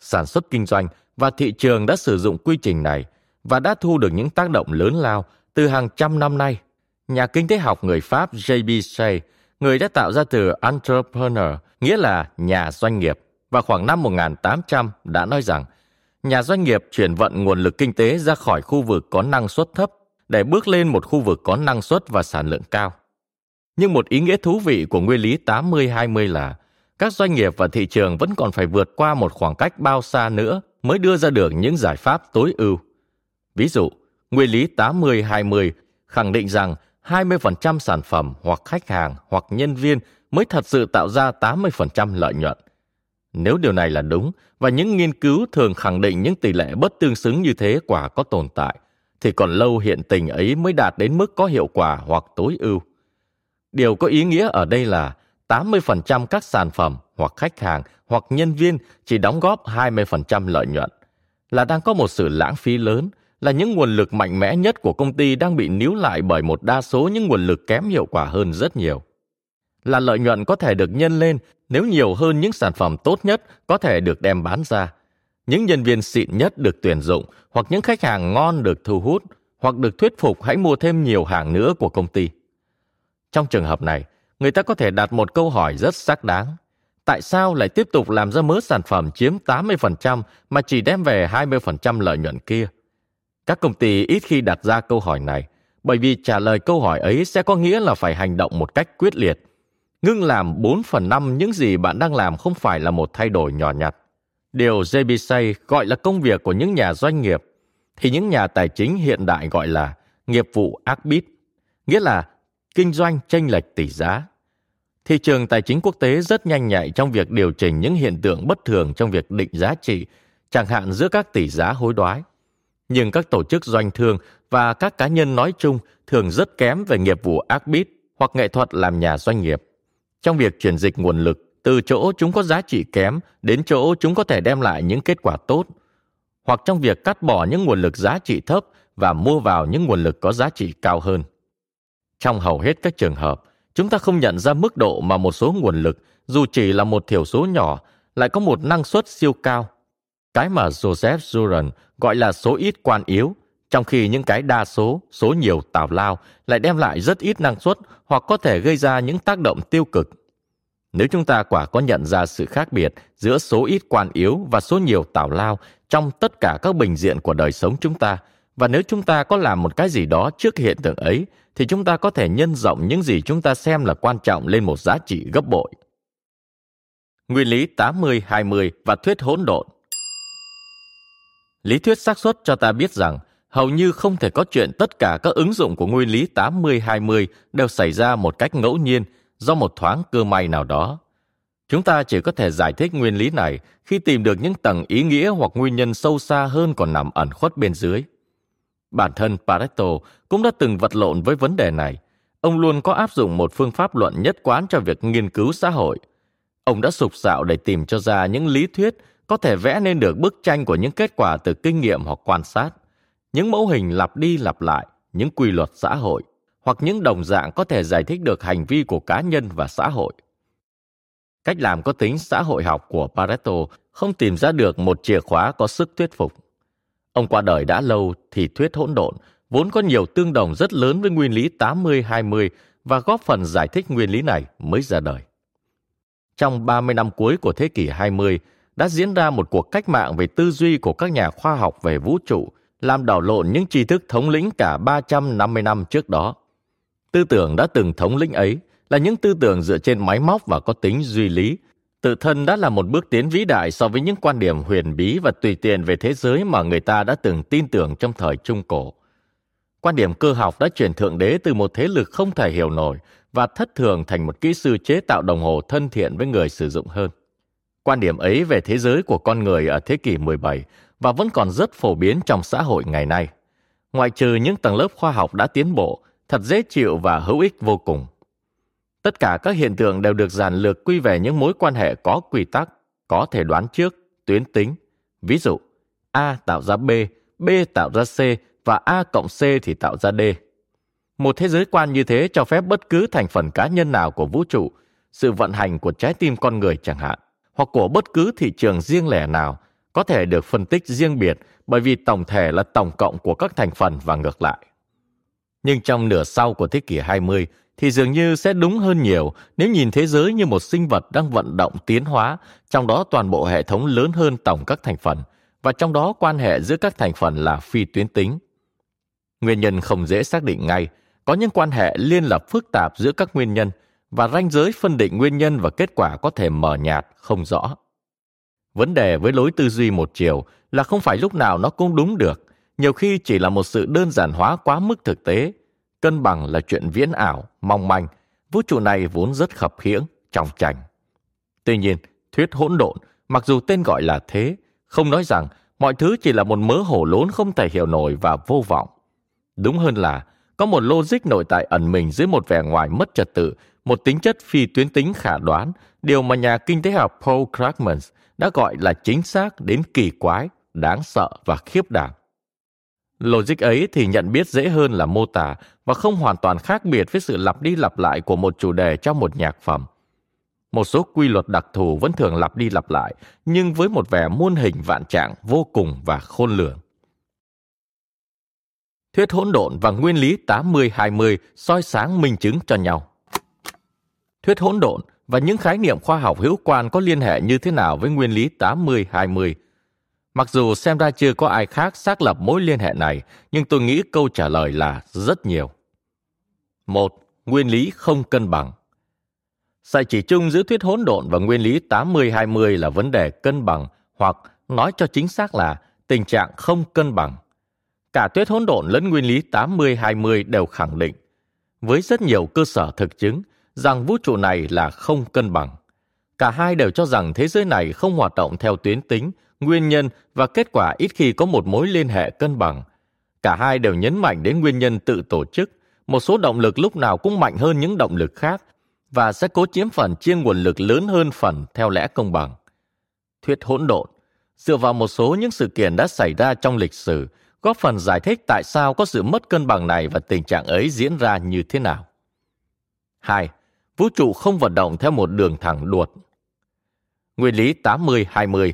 Sản xuất kinh doanh và thị trường đã sử dụng quy trình này và đã thu được những tác động lớn lao từ hàng trăm năm nay. Nhà kinh tế học người Pháp J B Say, người đã tạo ra từ entrepreneur, nghĩa là nhà doanh nghiệp, và khoảng năm một nghìn tám trăm đã nói rằng nhà doanh nghiệp chuyển vận nguồn lực kinh tế ra khỏi khu vực có năng suất thấp để bước lên một khu vực có năng suất và sản lượng cao. Nhưng một ý nghĩa thú vị của nguyên lý tám mươi hai mươi là các doanh nghiệp và thị trường vẫn còn phải vượt qua một khoảng cách bao xa nữa mới đưa ra được những giải pháp tối ưu. Ví dụ, nguyên lý tám mươi hai mươi khẳng định rằng hai mươi phần trăm sản phẩm hoặc khách hàng hoặc nhân viên mới thật sự tạo ra tám mươi phần trăm lợi nhuận. Nếu điều này là đúng, và những nghiên cứu thường khẳng định những tỷ lệ bất tương xứng như thế quả có tồn tại, thì còn lâu hiện tình ấy mới đạt đến mức có hiệu quả hoặc tối ưu. Điều có ý nghĩa ở đây là tám mươi phần trăm các sản phẩm hoặc khách hàng hoặc nhân viên chỉ đóng góp hai mươi phần trăm lợi nhuận, là đang có một sự lãng phí lớn, là những nguồn lực mạnh mẽ nhất của công ty đang bị níu lại bởi một đa số những nguồn lực kém hiệu quả hơn rất nhiều. Là lợi nhuận có thể được nhân lên nếu nhiều hơn những sản phẩm tốt nhất có thể được đem bán ra, những nhân viên xịn nhất được tuyển dụng hoặc những khách hàng ngon được thu hút hoặc được thuyết phục hãy mua thêm nhiều hàng nữa của công ty. Trong trường hợp này, người ta có thể đặt một câu hỏi rất xác đáng. Tại sao lại tiếp tục làm ra mớ sản phẩm chiếm tám mươi phần trăm mà chỉ đem về hai mươi phần trăm lợi nhuận kia? Các công ty ít khi đặt ra câu hỏi này, bởi vì trả lời câu hỏi ấy sẽ có nghĩa là phải hành động một cách quyết liệt. Ngưng làm bốn phần năm những gì bạn đang làm không phải là một thay đổi nhỏ nhặt. Điều J B Say gọi là công việc của những nhà doanh nghiệp, thì những nhà tài chính hiện đại gọi là nghiệp vụ arbit, nghĩa là kinh doanh chênh lệch tỷ giá. Thị trường tài chính quốc tế rất nhanh nhạy trong việc điều chỉnh những hiện tượng bất thường trong việc định giá trị, chẳng hạn giữa các tỷ giá hối đoái. Nhưng các tổ chức doanh thương và các cá nhân nói chung thường rất kém về nghiệp vụ arbit hoặc nghệ thuật làm nhà doanh nghiệp, trong việc chuyển dịch nguồn lực từ chỗ chúng có giá trị kém đến chỗ chúng có thể đem lại những kết quả tốt, hoặc trong việc cắt bỏ những nguồn lực giá trị thấp và mua vào những nguồn lực có giá trị cao hơn. Trong hầu hết các trường hợp, chúng ta không nhận ra mức độ mà một số nguồn lực, dù chỉ là một thiểu số nhỏ, lại có một năng suất siêu cao. Cái mà Joseph Juran gọi là số ít quan yếu, trong khi những cái đa số, số nhiều tào lao lại đem lại rất ít năng suất hoặc có thể gây ra những tác động tiêu cực. Nếu chúng ta quả có nhận ra sự khác biệt giữa số ít quan yếu và số nhiều tào lao trong tất cả các bình diện của đời sống chúng ta, và nếu chúng ta có làm một cái gì đó trước hiện tượng ấy, thì chúng ta có thể nhân rộng những gì chúng ta xem là quan trọng lên một giá trị gấp bội. Nguyên lý tám mươi hai mươi và thuyết hỗn độn. Lý thuyết xác suất cho ta biết rằng hầu như không thể có chuyện tất cả các ứng dụng của nguyên lý tám mươi hai mươi đều xảy ra một cách ngẫu nhiên do một thoáng cơ may nào đó. Chúng ta chỉ có thể giải thích nguyên lý này khi tìm được những tầng ý nghĩa hoặc nguyên nhân sâu xa hơn còn nằm ẩn khuất bên dưới. Bản thân Pareto cũng đã từng vật lộn với vấn đề này. Ông luôn có áp dụng một phương pháp luận nhất quán cho việc nghiên cứu xã hội. Ông đã sục sạo để tìm cho ra những lý thuyết có thể vẽ nên được bức tranh của những kết quả từ kinh nghiệm hoặc quan sát, những mẫu hình lặp đi lặp lại, những quy luật xã hội, hoặc những đồng dạng có thể giải thích được hành vi của cá nhân và xã hội. Cách làm có tính xã hội học của Pareto không tìm ra được một chìa khóa có sức thuyết phục. Ông qua đời đã lâu thì thuyết hỗn độn, vốn có nhiều tương đồng rất lớn với nguyên lý tám mươi hai mươi và góp phần giải thích nguyên lý này mới ra đời. Trong ba mươi năm cuối của thế kỷ hai mươi, đã diễn ra một cuộc cách mạng về tư duy của các nhà khoa học về vũ trụ, làm đảo lộn những tri thức thống lĩnh cả ba trăm năm mươi năm trước đó. Tư tưởng đã từng thống lĩnh ấy là những tư tưởng dựa trên máy móc và có tính duy lý. Tự thân đã là một bước tiến vĩ đại so với những quan điểm huyền bí và tùy tiện về thế giới mà người ta đã từng tin tưởng trong thời Trung Cổ. Quan điểm cơ học đã chuyển Thượng Đế từ một thế lực không thể hiểu nổi và thất thường thành một kỹ sư chế tạo đồng hồ thân thiện với người sử dụng hơn. Quan điểm ấy về thế giới của con người ở thế kỷ mười bảy và vẫn còn rất phổ biến trong xã hội ngày nay. Ngoại trừ những tầng lớp khoa học đã tiến bộ, thật dễ chịu và hữu ích vô cùng. Tất cả các hiện tượng đều được giản lược quy về những mối quan hệ có quy tắc, có thể đoán trước, tuyến tính. Ví dụ, A tạo ra B, B tạo ra C và A cộng C thì tạo ra D. Một thế giới quan như thế cho phép bất cứ thành phần cá nhân nào của vũ trụ, sự vận hành của trái tim con người chẳng hạn, hoặc của bất cứ thị trường riêng lẻ nào, có thể được phân tích riêng biệt bởi vì tổng thể là tổng cộng của các thành phần và ngược lại. Nhưng trong nửa sau của thế kỷ hai mươi thì dường như sẽ đúng hơn nhiều nếu nhìn thế giới như một sinh vật đang vận động tiến hóa, trong đó toàn bộ hệ thống lớn hơn tổng các thành phần, và trong đó quan hệ giữa các thành phần là phi tuyến tính. Nguyên nhân không dễ xác định ngay, có những quan hệ liên lập phức tạp giữa các nguyên nhân, và ranh giới phân định nguyên nhân và kết quả có thể mờ nhạt, không rõ. Vấn đề với lối tư duy một chiều là không phải lúc nào nó cũng đúng được, nhiều khi chỉ là một sự đơn giản hóa quá mức thực tế. Cân bằng là chuyện viễn ảo, mong manh, vũ trụ này vốn rất khập khiễng, chòng chành. Tuy nhiên, thuyết hỗn độn, mặc dù tên gọi là thế, không nói rằng mọi thứ chỉ là một mớ hổ lốn không thể hiểu nổi và vô vọng. Đúng hơn là có một logic nội tại ẩn mình dưới một vẻ ngoài mất trật tự, một tính chất phi tuyến tính khả đoán, điều mà nhà kinh tế học Paul Krugman đã gọi là chính xác đến kỳ quái, đáng sợ và khiếp đảm. Logic ấy thì nhận biết dễ hơn là mô tả và không hoàn toàn khác biệt với sự lặp đi lặp lại của một chủ đề trong một nhạc phẩm. Một số quy luật đặc thù vẫn thường lặp đi lặp lại, nhưng với một vẻ muôn hình vạn trạng vô cùng và khôn lường. Thuyết hỗn độn và nguyên lý tám mươi hai mươi soi sáng minh chứng cho nhau. Thuyết hỗn độn và những khái niệm khoa học hữu quan có liên hệ như thế nào với nguyên lý tám mươi hai mươi? Mặc dù xem ra chưa có ai khác xác lập mối liên hệ này, nhưng tôi nghĩ câu trả lời là rất nhiều. một. Nguyên lý không cân bằng. Sợi chỉ chung giữa thuyết hỗn độn và nguyên lý tám mươi hai mươi là vấn đề cân bằng, hoặc nói cho chính xác là tình trạng không cân bằng. Cả thuyết hỗn độn lẫn nguyên lý tám mươi hai mươi đều khẳng định, với rất nhiều cơ sở thực chứng, rằng vũ trụ này là không cân bằng. Cả hai đều cho rằng thế giới này không hoạt động theo tuyến tính, nguyên nhân và kết quả ít khi có một mối liên hệ cân bằng. Cả hai đều nhấn mạnh đến nguyên nhân tự tổ chức, một số động lực lúc nào cũng mạnh hơn những động lực khác và sẽ cố chiếm phần chia nguồn lực lớn hơn phần theo lẽ công bằng. Thuyết hỗn độn dựa vào một số những sự kiện đã xảy ra trong lịch sử, góp phần giải thích tại sao có sự mất cân bằng này và tình trạng ấy diễn ra như thế nào. hai. Vũ trụ không vận động theo một đường thẳng đuột. Nguyên lý tám mươi hai mươi,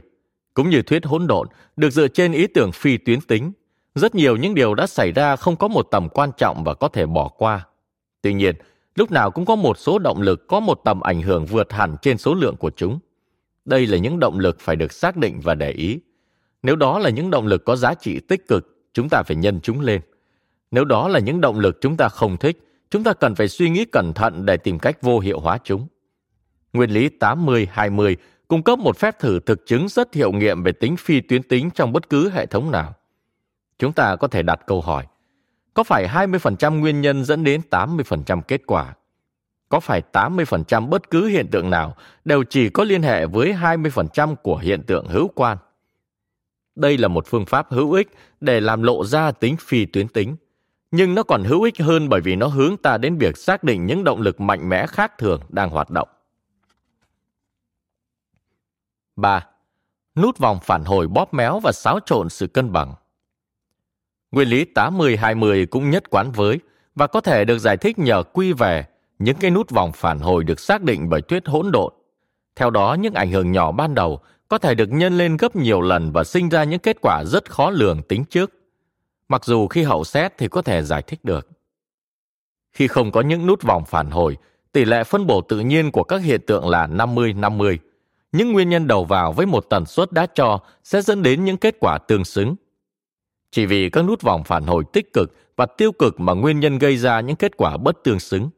cũng như thuyết hỗn độn, được dựa trên ý tưởng phi tuyến tính. Rất nhiều những điều đã xảy ra không có một tầm quan trọng và có thể bỏ qua. Tuy nhiên, lúc nào cũng có một số động lực có một tầm ảnh hưởng vượt hẳn trên số lượng của chúng. Đây là những động lực phải được xác định và để ý. Nếu đó là những động lực có giá trị tích cực, chúng ta phải nhân chúng lên. Nếu đó là những động lực chúng ta không thích, chúng ta cần phải suy nghĩ cẩn thận để tìm cách vô hiệu hóa chúng. Nguyên lý tám mươi hai mươi cung cấp một phép thử thực chứng rất hiệu nghiệm về tính phi tuyến tính trong bất cứ hệ thống nào. Chúng ta có thể đặt câu hỏi, có phải hai mươi phần trăm nguyên nhân dẫn đến tám mươi phần trăm kết quả? Có phải tám mươi phần trăm bất cứ hiện tượng nào đều chỉ có liên hệ với hai mươi phần trăm của hiện tượng hữu quan? Đây là một phương pháp hữu ích để làm lộ ra tính phi tuyến tính. Nhưng nó còn hữu ích hơn bởi vì nó hướng ta đến việc xác định những động lực mạnh mẽ khác thường đang hoạt động. ba. Nút vòng phản hồi bóp méo và xáo trộn sự cân bằng. Nguyên lý tám mươi hai mươi cũng nhất quán với và có thể được giải thích nhờ quy về những cái nút vòng phản hồi được xác định bởi thuyết hỗn độn. Theo đó, những ảnh hưởng nhỏ ban đầu có thể được nhân lên gấp nhiều lần và sinh ra những kết quả rất khó lường tính trước. Mặc dù khi hậu xét thì có thể giải thích được. Khi không có những nút vòng phản hồi, tỷ lệ phân bổ tự nhiên của các hiện tượng là năm mươi năm mươi. Những nguyên nhân đầu vào với một tần suất đã cho sẽ dẫn đến những kết quả tương xứng. Chỉ vì các nút vòng phản hồi tích cực và tiêu cực mà nguyên nhân gây ra những kết quả bất tương xứng.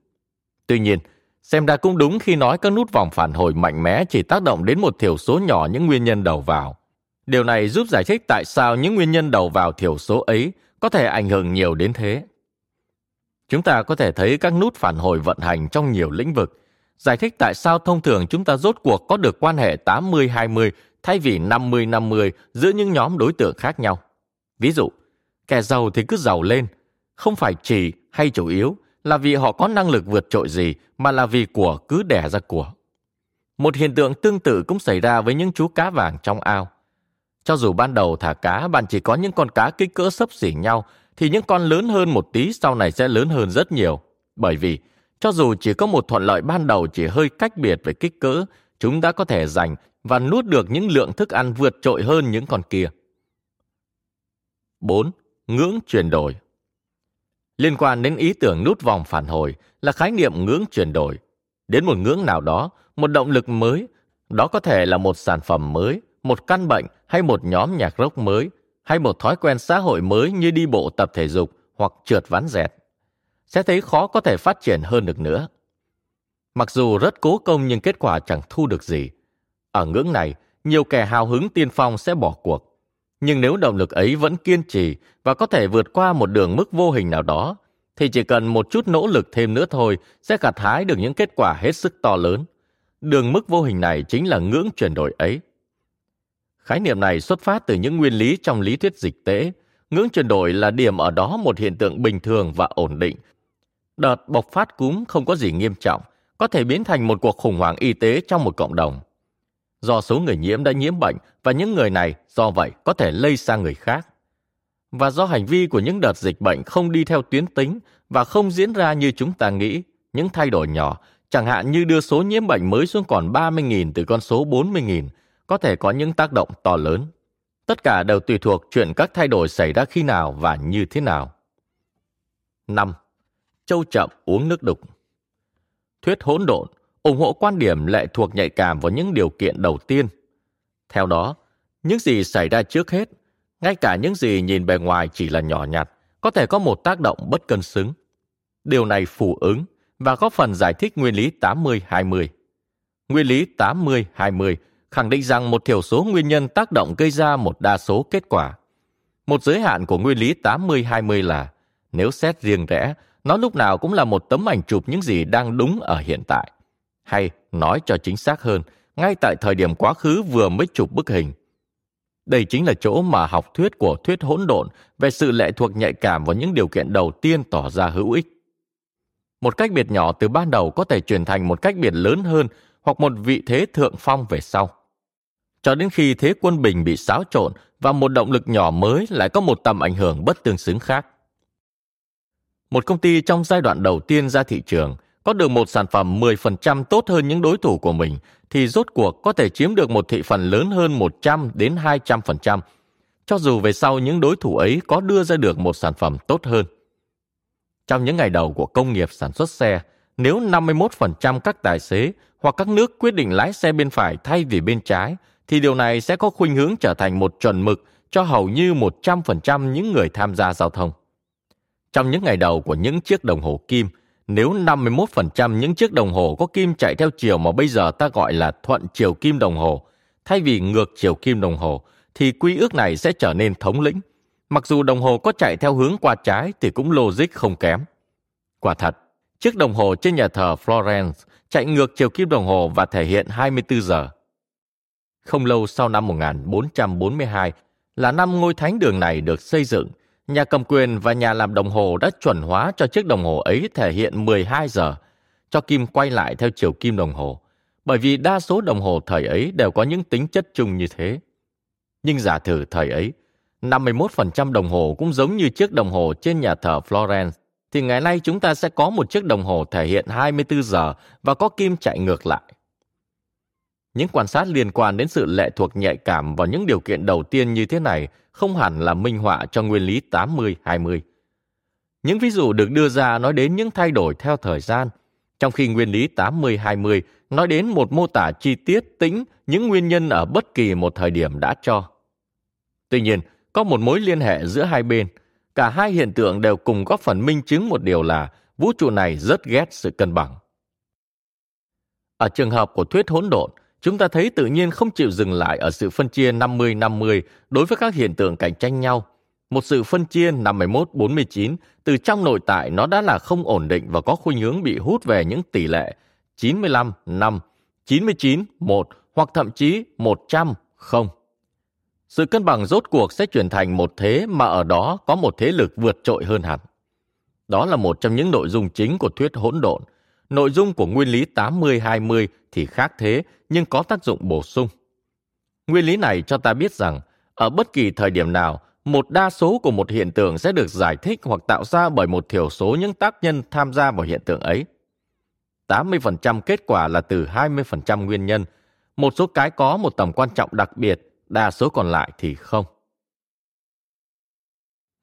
Tuy nhiên, xem ra cũng đúng khi nói các nút vòng phản hồi mạnh mẽ chỉ tác động đến một thiểu số nhỏ những nguyên nhân đầu vào. Điều này giúp giải thích tại sao những nguyên nhân đầu vào thiểu số ấy có thể ảnh hưởng nhiều đến thế. Chúng ta có thể thấy các nút phản hồi vận hành trong nhiều lĩnh vực, giải thích tại sao thông thường chúng ta rốt cuộc có được quan hệ tám mươi hai mươi thay vì năm mươi năm mươi giữa những nhóm đối tượng khác nhau. Ví dụ, kẻ giàu thì cứ giàu lên, không phải chỉ hay chủ yếu là vì họ có năng lực vượt trội gì, mà là vì của cứ đẻ ra của. Một hiện tượng tương tự cũng xảy ra với những chú cá vàng trong ao. Cho dù ban đầu thả cá bạn chỉ có những con cá kích cỡ xấp xỉ nhau, thì những con lớn hơn một tí sau này sẽ lớn hơn rất nhiều. Bởi vì, cho dù chỉ có một thuận lợi ban đầu chỉ hơi cách biệt về kích cỡ, chúng đã có thể giành và nuốt được những lượng thức ăn vượt trội hơn những con kia. bốn. Ngưỡng chuyển đổi. Liên quan đến ý tưởng nút vòng phản hồi là khái niệm ngưỡng chuyển đổi. Đến một ngưỡng nào đó, một động lực mới, đó có thể là một sản phẩm mới, một căn bệnh hay một nhóm nhạc rock mới, hay một thói quen xã hội mới như đi bộ, tập thể dục hoặc trượt ván dẹt, sẽ thấy khó có thể phát triển hơn được nữa. Mặc dù rất cố công nhưng kết quả chẳng thu được gì. Ở ngưỡng này, nhiều kẻ hào hứng tiên phong sẽ bỏ cuộc. Nhưng nếu động lực ấy vẫn kiên trì và có thể vượt qua một đường mức vô hình nào đó, thì chỉ cần một chút nỗ lực thêm nữa thôi sẽ gặt hái được những kết quả hết sức to lớn. Đường mức vô hình này chính là ngưỡng chuyển đổi ấy. Khái niệm này xuất phát từ những nguyên lý trong lý thuyết dịch tễ. Ngưỡng chuyển đổi là điểm ở đó một hiện tượng bình thường và ổn định. Đợt bộc phát cúm không có gì nghiêm trọng, có thể biến thành một cuộc khủng hoảng y tế trong một cộng đồng. Do số người nhiễm đã nhiễm bệnh và những người này do vậy có thể lây sang người khác. Và do hành vi của những đợt dịch bệnh không đi theo tuyến tính và không diễn ra như chúng ta nghĩ, những thay đổi nhỏ, chẳng hạn như đưa số nhiễm bệnh mới xuống còn ba mươi nghìn từ con số bốn mươi nghìn, có thể có những tác động to lớn. Tất cả đều tùy thuộc chuyện các thay đổi xảy ra khi nào và như thế nào. năm. Trâu chậm uống nước đục. Thuyết hỗn độn ủng hộ quan điểm lệ thuộc nhạy cảm vào những điều kiện đầu tiên. Theo đó, những gì xảy ra trước hết, ngay cả những gì nhìn bề ngoài chỉ là nhỏ nhặt, có thể có một tác động bất cân xứng. Điều này phù ứng và góp phần giải thích nguyên lý tám mươi hai mươi. Nguyên lý tám mươi hai mươi khẳng định rằng một thiểu số nguyên nhân tác động gây ra một đa số kết quả. Một giới hạn của nguyên lý tám mươi hai mươi là, nếu xét riêng rẽ, nó lúc nào cũng là một tấm ảnh chụp những gì đang đúng ở hiện tại. Hay, nói cho chính xác hơn, ngay tại thời điểm quá khứ vừa mới chụp bức hình. Đây chính là chỗ mà học thuyết của thuyết hỗn độn về sự lệ thuộc nhạy cảm vào những điều kiện đầu tiên tỏ ra hữu ích. Một cách biệt nhỏ từ ban đầu có thể chuyển thành một cách biệt lớn hơn hoặc một vị thế thượng phong về sau. Cho đến khi thế quân bình bị xáo trộn và một động lực nhỏ mới lại có một tầm ảnh hưởng bất tương xứng khác. Một công ty trong giai đoạn đầu tiên ra thị trường có được một sản phẩm mười phần trăm tốt hơn những đối thủ của mình thì rốt cuộc có thể chiếm được một thị phần lớn hơn một trăm đến hai trăm phần trăm, cho dù về sau những đối thủ ấy có đưa ra được một sản phẩm tốt hơn. Trong những ngày đầu của công nghiệp sản xuất xe, nếu năm mươi mốt phần trăm các tài xế hoặc các nước quyết định lái xe bên phải thay vì bên trái, thì điều này sẽ có khuynh hướng trở thành một chuẩn mực cho hầu như một trăm phần trăm những người tham gia giao thông. Trong những ngày đầu của những chiếc đồng hồ kim, nếu năm mươi mốt phần trăm những chiếc đồng hồ có kim chạy theo chiều mà bây giờ ta gọi là thuận chiều kim đồng hồ, thay vì ngược chiều kim đồng hồ, thì quy ước này sẽ trở nên thống lĩnh. Mặc dù đồng hồ có chạy theo hướng qua trái thì cũng logic không kém. Quả thật, chiếc đồng hồ trên nhà thờ Florence chạy ngược chiều kim đồng hồ và thể hiện hai mươi tư giờ. Không lâu sau năm một nghìn bốn trăm bốn mươi hai là năm ngôi thánh đường này được xây dựng, nhà cầm quyền và nhà làm đồng hồ đã chuẩn hóa cho chiếc đồng hồ ấy thể hiện mười hai giờ, cho kim quay lại theo chiều kim đồng hồ, bởi vì đa số đồng hồ thời ấy đều có những tính chất chung như thế. Nhưng giả thử thời ấy, năm mươi mốt phần trăm đồng hồ cũng giống như chiếc đồng hồ trên nhà thờ Florence, thì ngày nay chúng ta sẽ có một chiếc đồng hồ thể hiện hai mươi tư giờ và có kim chạy ngược lại. Những quan sát liên quan đến sự lệ thuộc nhạy cảm vào những điều kiện đầu tiên như thế này không hẳn là minh họa cho nguyên lý tám mươi hai mươi. Những ví dụ được đưa ra nói đến những thay đổi theo thời gian, trong khi nguyên lý tám mươi hai mươi nói đến một mô tả chi tiết tĩnh những nguyên nhân ở bất kỳ một thời điểm đã cho. Tuy nhiên, có một mối liên hệ giữa hai bên. Cả hai hiện tượng đều cùng góp phần minh chứng một điều là vũ trụ này rất ghét sự cân bằng. Ở trường hợp của thuyết hỗn độn, chúng ta thấy tự nhiên không chịu dừng lại ở sự phân chia năm mươi năm mươi đối với các hiện tượng cạnh tranh nhau. Một sự phân chia năm mươi mốt bốn mươi chín từ trong nội tại nó đã là không ổn định và có khuynh hướng bị hút về những tỷ lệ chín mươi lăm năm, chín mươi chín một hoặc thậm chí một trăm không. Sự cân bằng rốt cuộc sẽ chuyển thành một thế mà ở đó có một thế lực vượt trội hơn hẳn. Đó là một trong những nội dung chính của thuyết hỗn độn. Nội dung của nguyên lý tám mươi hai mươi thì khác thế nhưng có tác dụng bổ sung. Nguyên lý này cho ta biết rằng ở bất kỳ thời điểm nào, một đa số của một hiện tượng sẽ được giải thích hoặc tạo ra bởi một thiểu số những tác nhân tham gia vào hiện tượng ấy. tám mươi phần trăm kết quả là từ hai mươi phần trăm nguyên nhân. Một số cái có một tầm quan trọng đặc biệt, đa số còn lại thì không.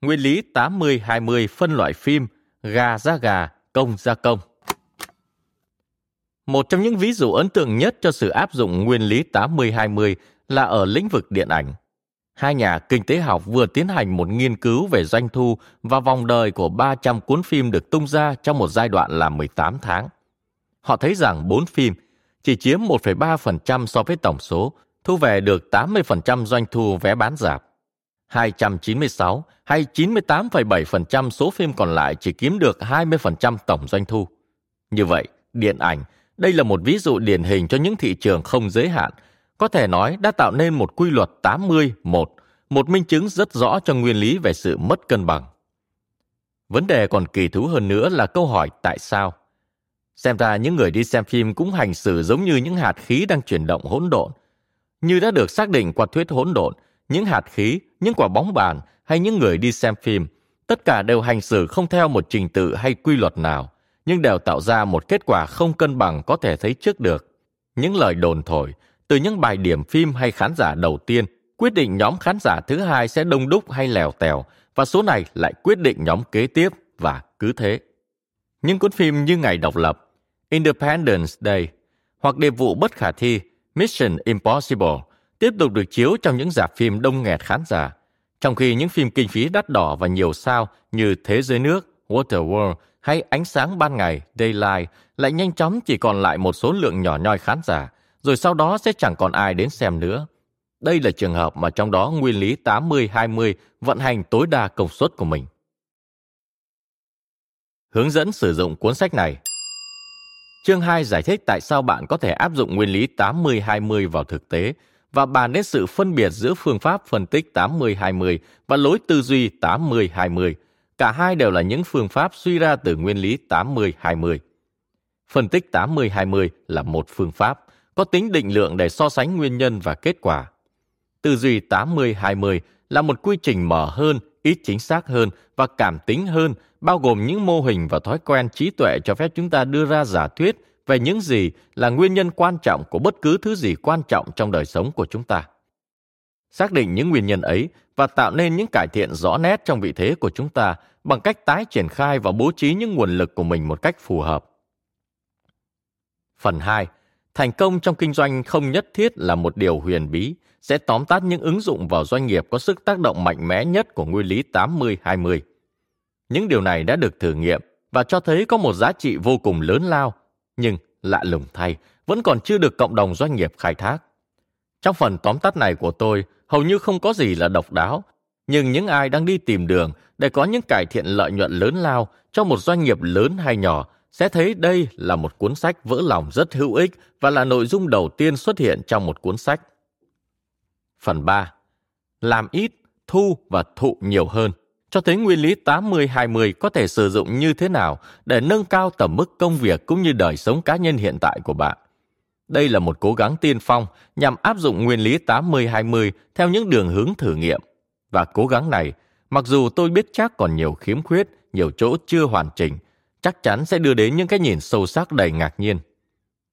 Nguyên lý tám mươi hai mươi phân loại phim, gà ra gà, công ra công. Một trong những ví dụ ấn tượng nhất cho sự áp dụng nguyên lý tám mươi hai mươi là ở lĩnh vực điện ảnh. Hai nhà kinh tế học vừa tiến hành một nghiên cứu về doanh thu và vòng đời của ba trăm cuốn phim được tung ra trong một giai đoạn là mười tám tháng. Họ thấy rằng bốn phim, chỉ chiếm một phẩy ba phần trăm so với tổng số, thu về được tám mươi phần trăm doanh thu vé bán rạp. hai trăm chín mươi sáu hay chín mươi tám phẩy bảy phần trăm số phim còn lại chỉ kiếm được hai mươi phần trăm tổng doanh thu. Như vậy, điện ảnh, đây là một ví dụ điển hình cho những thị trường không giới hạn, có thể nói đã tạo nên một quy luật tám mươi một, một minh chứng rất rõ cho nguyên lý về sự mất cân bằng. Vấn đề còn kỳ thú hơn nữa là câu hỏi tại sao? Xem ra những người đi xem phim cũng hành xử giống như những hạt khí đang chuyển động hỗn độn. Như đã được xác định qua thuyết hỗn độn, những hạt khí, những quả bóng bàn hay những người đi xem phim, tất cả đều hành xử không theo một trình tự hay quy luật nào, nhưng đều tạo ra một kết quả không cân bằng có thể thấy trước được. Những lời đồn thổi, từ những bài điểm phim hay khán giả đầu tiên, quyết định nhóm khán giả thứ hai sẽ đông đúc hay lèo tèo, và số này lại quyết định nhóm kế tiếp, và cứ thế. Những cuốn phim như Ngày Độc Lập, Independence Day, hoặc Điệp vụ bất khả thi, Mission Impossible, tiếp tục được chiếu trong những rạp phim đông nghẹt khán giả, trong khi những phim kinh phí đắt đỏ và nhiều sao như Thế giới nước, Waterworld hay Ánh sáng ban ngày, Daylight lại nhanh chóng chỉ còn lại một số lượng nhỏ nhoi khán giả, rồi sau đó sẽ chẳng còn ai đến xem nữa. Đây là trường hợp mà trong đó nguyên lý tám mươi hai mươi vận hành tối đa công suất của mình. Hướng dẫn sử dụng cuốn sách này. Chương hai giải thích tại sao bạn có thể áp dụng nguyên lý tám mươi hai mươi vào thực tế và bàn đến sự phân biệt giữa phương pháp phân tích tám mươi hai mươi và lối tư duy tám mươi hai mươi. Cả hai đều là những phương pháp suy ra từ nguyên lý tám mươi hai mươi. Phân tích tám mươi hai mươi là một phương pháp có tính định lượng để so sánh nguyên nhân và kết quả. Tư duy tám mươi hai mươi là một quy trình mở hơn, ít chính xác hơn và cảm tính hơn, bao gồm những mô hình và thói quen trí tuệ cho phép chúng ta đưa ra giả thuyết về những gì là nguyên nhân quan trọng của bất cứ thứ gì quan trọng trong đời sống của chúng ta. Xác định những nguyên nhân ấy và tạo nên những cải thiện rõ nét trong vị thế của chúng ta bằng cách tái triển khai và bố trí những nguồn lực của mình một cách phù hợp. Phần hai. Thành công trong kinh doanh không nhất thiết là một điều huyền bí, sẽ tóm tắt những ứng dụng vào doanh nghiệp có sức tác động mạnh mẽ nhất của nguyên lý tám mươi hai mươi. Những điều này đã được thử nghiệm và cho thấy có một giá trị vô cùng lớn lao, nhưng lạ lùng thay, vẫn còn chưa được cộng đồng doanh nghiệp khai thác. Trong phần tóm tắt này của tôi, hầu như không có gì là độc đáo, nhưng những ai đang đi tìm đường để có những cải thiện lợi nhuận lớn lao cho một doanh nghiệp lớn hay nhỏ, sẽ thấy đây là một cuốn sách vỡ lòng rất hữu ích và là nội dung đầu tiên xuất hiện trong một cuốn sách. Phần ba. Làm ít, thu và thụ nhiều hơn, cho thấy nguyên lý tám mươi hai mươi có thể sử dụng như thế nào để nâng cao tầm mức công việc cũng như đời sống cá nhân hiện tại của bạn. Đây là một cố gắng tiên phong nhằm áp dụng nguyên lý tám mươi hai mươi theo những đường hướng thử nghiệm. Và cố gắng này, mặc dù tôi biết chắc còn nhiều khiếm khuyết, nhiều chỗ chưa hoàn chỉnh, chắc chắn sẽ đưa đến những cái nhìn sâu sắc đầy ngạc nhiên.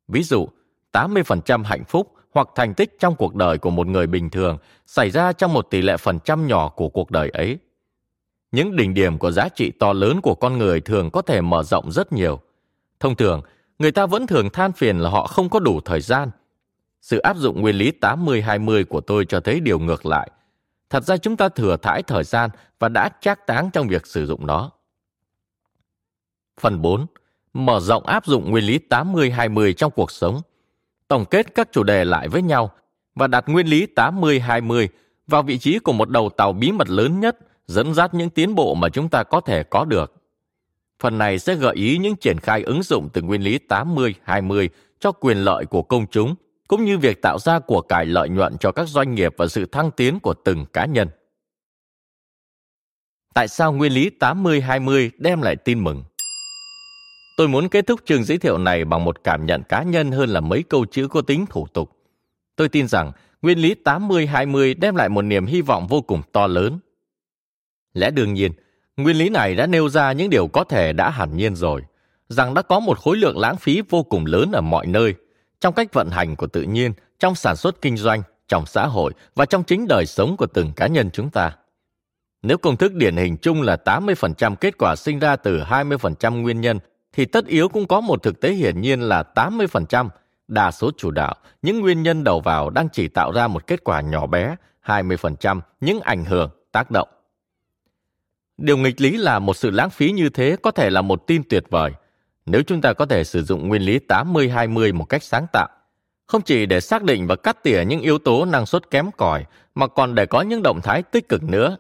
Ví dụ, tám mươi phần trăm hạnh phúc hoặc thành tích trong cuộc đời của một người bình thường xảy ra trong một tỷ lệ phần trăm nhỏ của cuộc đời ấy. Những đỉnh điểm của giá trị to lớn của con người thường có thể mở rộng rất nhiều. Thông thường, người ta vẫn thường than phiền là họ không có đủ thời gian. Sự áp dụng nguyên lý tám mươi hai mươi của tôi cho thấy điều ngược lại. Thật ra chúng ta thừa thãi thời gian và đã trác táng trong việc sử dụng nó. Phần bốn. Mở rộng áp dụng nguyên lý tám mươi hai mươi trong cuộc sống. Tổng kết các chủ đề lại với nhau và đặt nguyên lý tám mươi hai mươi vào vị trí của một đầu tàu bí mật lớn nhất, dẫn dắt những tiến bộ mà chúng ta có thể có được. Phần này sẽ gợi ý những triển khai ứng dụng từ nguyên lý tám mươi hai mươi cho quyền lợi của công chúng, cũng như việc tạo ra của cải lợi nhuận cho các doanh nghiệp và sự thăng tiến của từng cá nhân. Tại sao nguyên lý tám mươi hai mươi đem lại tin mừng? Tôi muốn kết thúc chương giới thiệu này bằng một cảm nhận cá nhân hơn là mấy câu chữ có tính thủ tục. Tôi tin rằng nguyên lý tám mươi hai mươi đem lại một niềm hy vọng vô cùng to lớn. Lẽ đương nhiên, nguyên lý này đã nêu ra những điều có thể đã hẳn nhiên rồi, rằng đã có một khối lượng lãng phí vô cùng lớn ở mọi nơi, trong cách vận hành của tự nhiên, trong sản xuất kinh doanh, trong xã hội và trong chính đời sống của từng cá nhân chúng ta. Nếu công thức điển hình chung là tám mươi phần trăm kết quả sinh ra từ hai mươi phần trăm nguyên nhân, thì tất yếu cũng có một thực tế hiển nhiên là tám mươi phần trăm, đa số chủ đạo, những nguyên nhân đầu vào đang chỉ tạo ra một kết quả nhỏ bé, hai mươi phần trăm những ảnh hưởng, tác động. Điều nghịch lý là một sự lãng phí như thế có thể là một tin tuyệt vời, nếu chúng ta có thể sử dụng nguyên lý tám mươi hai mươi một cách sáng tạo, không chỉ để xác định và cắt tỉa những yếu tố năng suất kém cỏi, mà còn để có những động thái tích cực nữa.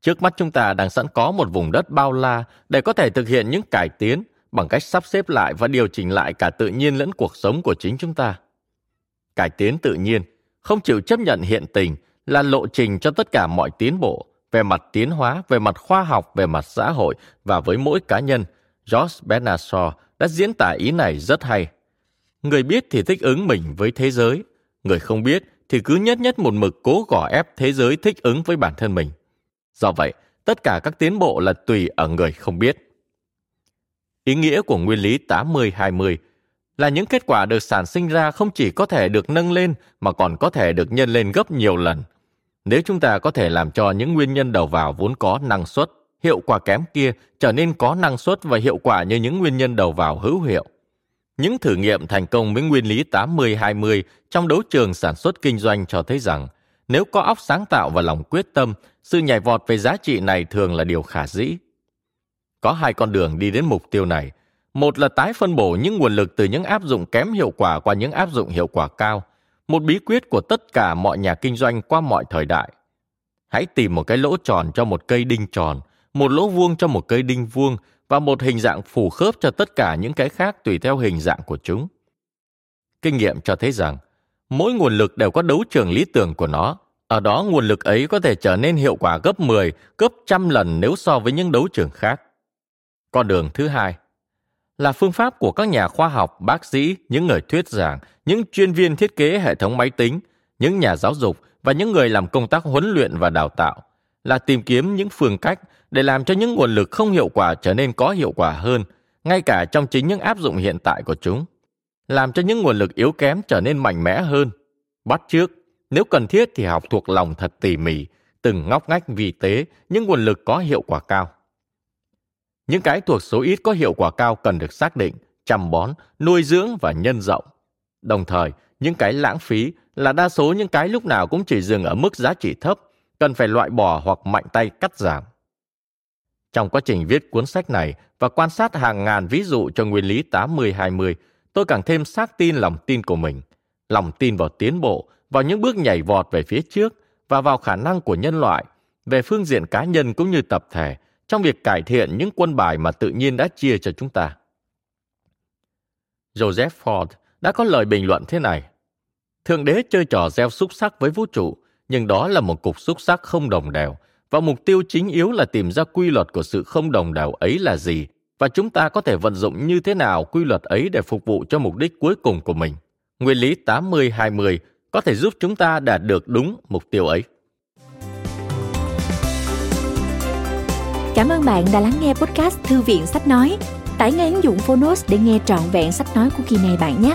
Trước mắt chúng ta đang sẵn có một vùng đất bao la để có thể thực hiện những cải tiến bằng cách sắp xếp lại và điều chỉnh lại cả tự nhiên lẫn cuộc sống của chính chúng ta. Cải tiến tự nhiên, không chịu chấp nhận hiện tình là lộ trình cho tất cả mọi tiến bộ, về mặt tiến hóa, về mặt khoa học, về mặt xã hội và với mỗi cá nhân. George Bernard Shaw đã diễn tả ý này rất hay. Người biết thì thích ứng mình với thế giới, người không biết thì cứ nhất nhất một mực cố gò ép thế giới thích ứng với bản thân mình. Do vậy, tất cả các tiến bộ là tùy ở người không biết. Ý nghĩa của nguyên lý tám mươi hai mươi là những kết quả được sản sinh ra không chỉ có thể được nâng lên mà còn có thể được nhân lên gấp nhiều lần. Nếu chúng ta có thể làm cho những nguyên nhân đầu vào vốn có năng suất, hiệu quả kém kia trở nên có năng suất và hiệu quả như những nguyên nhân đầu vào hữu hiệu. Những thử nghiệm thành công với nguyên lý tám mươi hai mươi trong đấu trường sản xuất kinh doanh cho thấy rằng, nếu có óc sáng tạo và lòng quyết tâm, sự nhảy vọt về giá trị này thường là điều khả dĩ. Có hai con đường đi đến mục tiêu này. Một là tái phân bổ những nguồn lực từ những áp dụng kém hiệu quả qua những áp dụng hiệu quả cao, một bí quyết của tất cả mọi nhà kinh doanh qua mọi thời đại. Hãy tìm một cái lỗ tròn cho một cây đinh tròn, một lỗ vuông cho một cây đinh vuông và một hình dạng phù khớp cho tất cả những cái khác tùy theo hình dạng của chúng. Kinh nghiệm cho thấy rằng, mỗi nguồn lực đều có đấu trường lý tưởng của nó. Ở đó nguồn lực ấy có thể trở nên hiệu quả gấp mười, gấp trăm lần nếu so với những đấu trường khác. Con đường thứ hai là phương pháp của các nhà khoa học, bác sĩ, những người thuyết giảng, những chuyên viên thiết kế hệ thống máy tính, những nhà giáo dục và những người làm công tác huấn luyện và đào tạo, là tìm kiếm những phương cách để làm cho những nguồn lực không hiệu quả trở nên có hiệu quả hơn, ngay cả trong chính những áp dụng hiện tại của chúng, làm cho những nguồn lực yếu kém trở nên mạnh mẽ hơn. Bắt chước, nếu cần thiết thì học thuộc lòng thật tỉ mỉ, từng ngóc ngách vi tế, những nguồn lực có hiệu quả cao. Những cái thuộc số ít có hiệu quả cao cần được xác định, chăm bón, nuôi dưỡng và nhân rộng. Đồng thời, những cái lãng phí là đa số những cái lúc nào cũng chỉ dừng ở mức giá trị thấp, cần phải loại bỏ hoặc mạnh tay cắt giảm. Trong quá trình viết cuốn sách này và quan sát hàng ngàn ví dụ cho nguyên lý tám mươi hai mươi, tôi càng thêm xác tin lòng tin của mình, lòng tin vào tiến bộ, vào những bước nhảy vọt về phía trước và vào khả năng của nhân loại, về phương diện cá nhân cũng như tập thể, trong việc cải thiện những quân bài mà tự nhiên đã chia cho chúng ta. Joseph Ford đã có lời bình luận thế này: Thượng đế chơi trò gieo xúc xắc với vũ trụ, nhưng đó là một cục xúc xắc không đồng đều, và mục tiêu chính yếu là tìm ra quy luật của sự không đồng đều ấy là gì, và chúng ta có thể vận dụng như thế nào quy luật ấy để phục vụ cho mục đích cuối cùng của mình. Nguyên lý tám mươi hai mươi có thể giúp chúng ta đạt được đúng mục tiêu ấy. Cảm ơn bạn đã lắng nghe podcast Thư viện Sách Nói. Tải ngay ứng dụng Fonos để nghe trọn vẹn sách nói của kỳ này bạn nhé.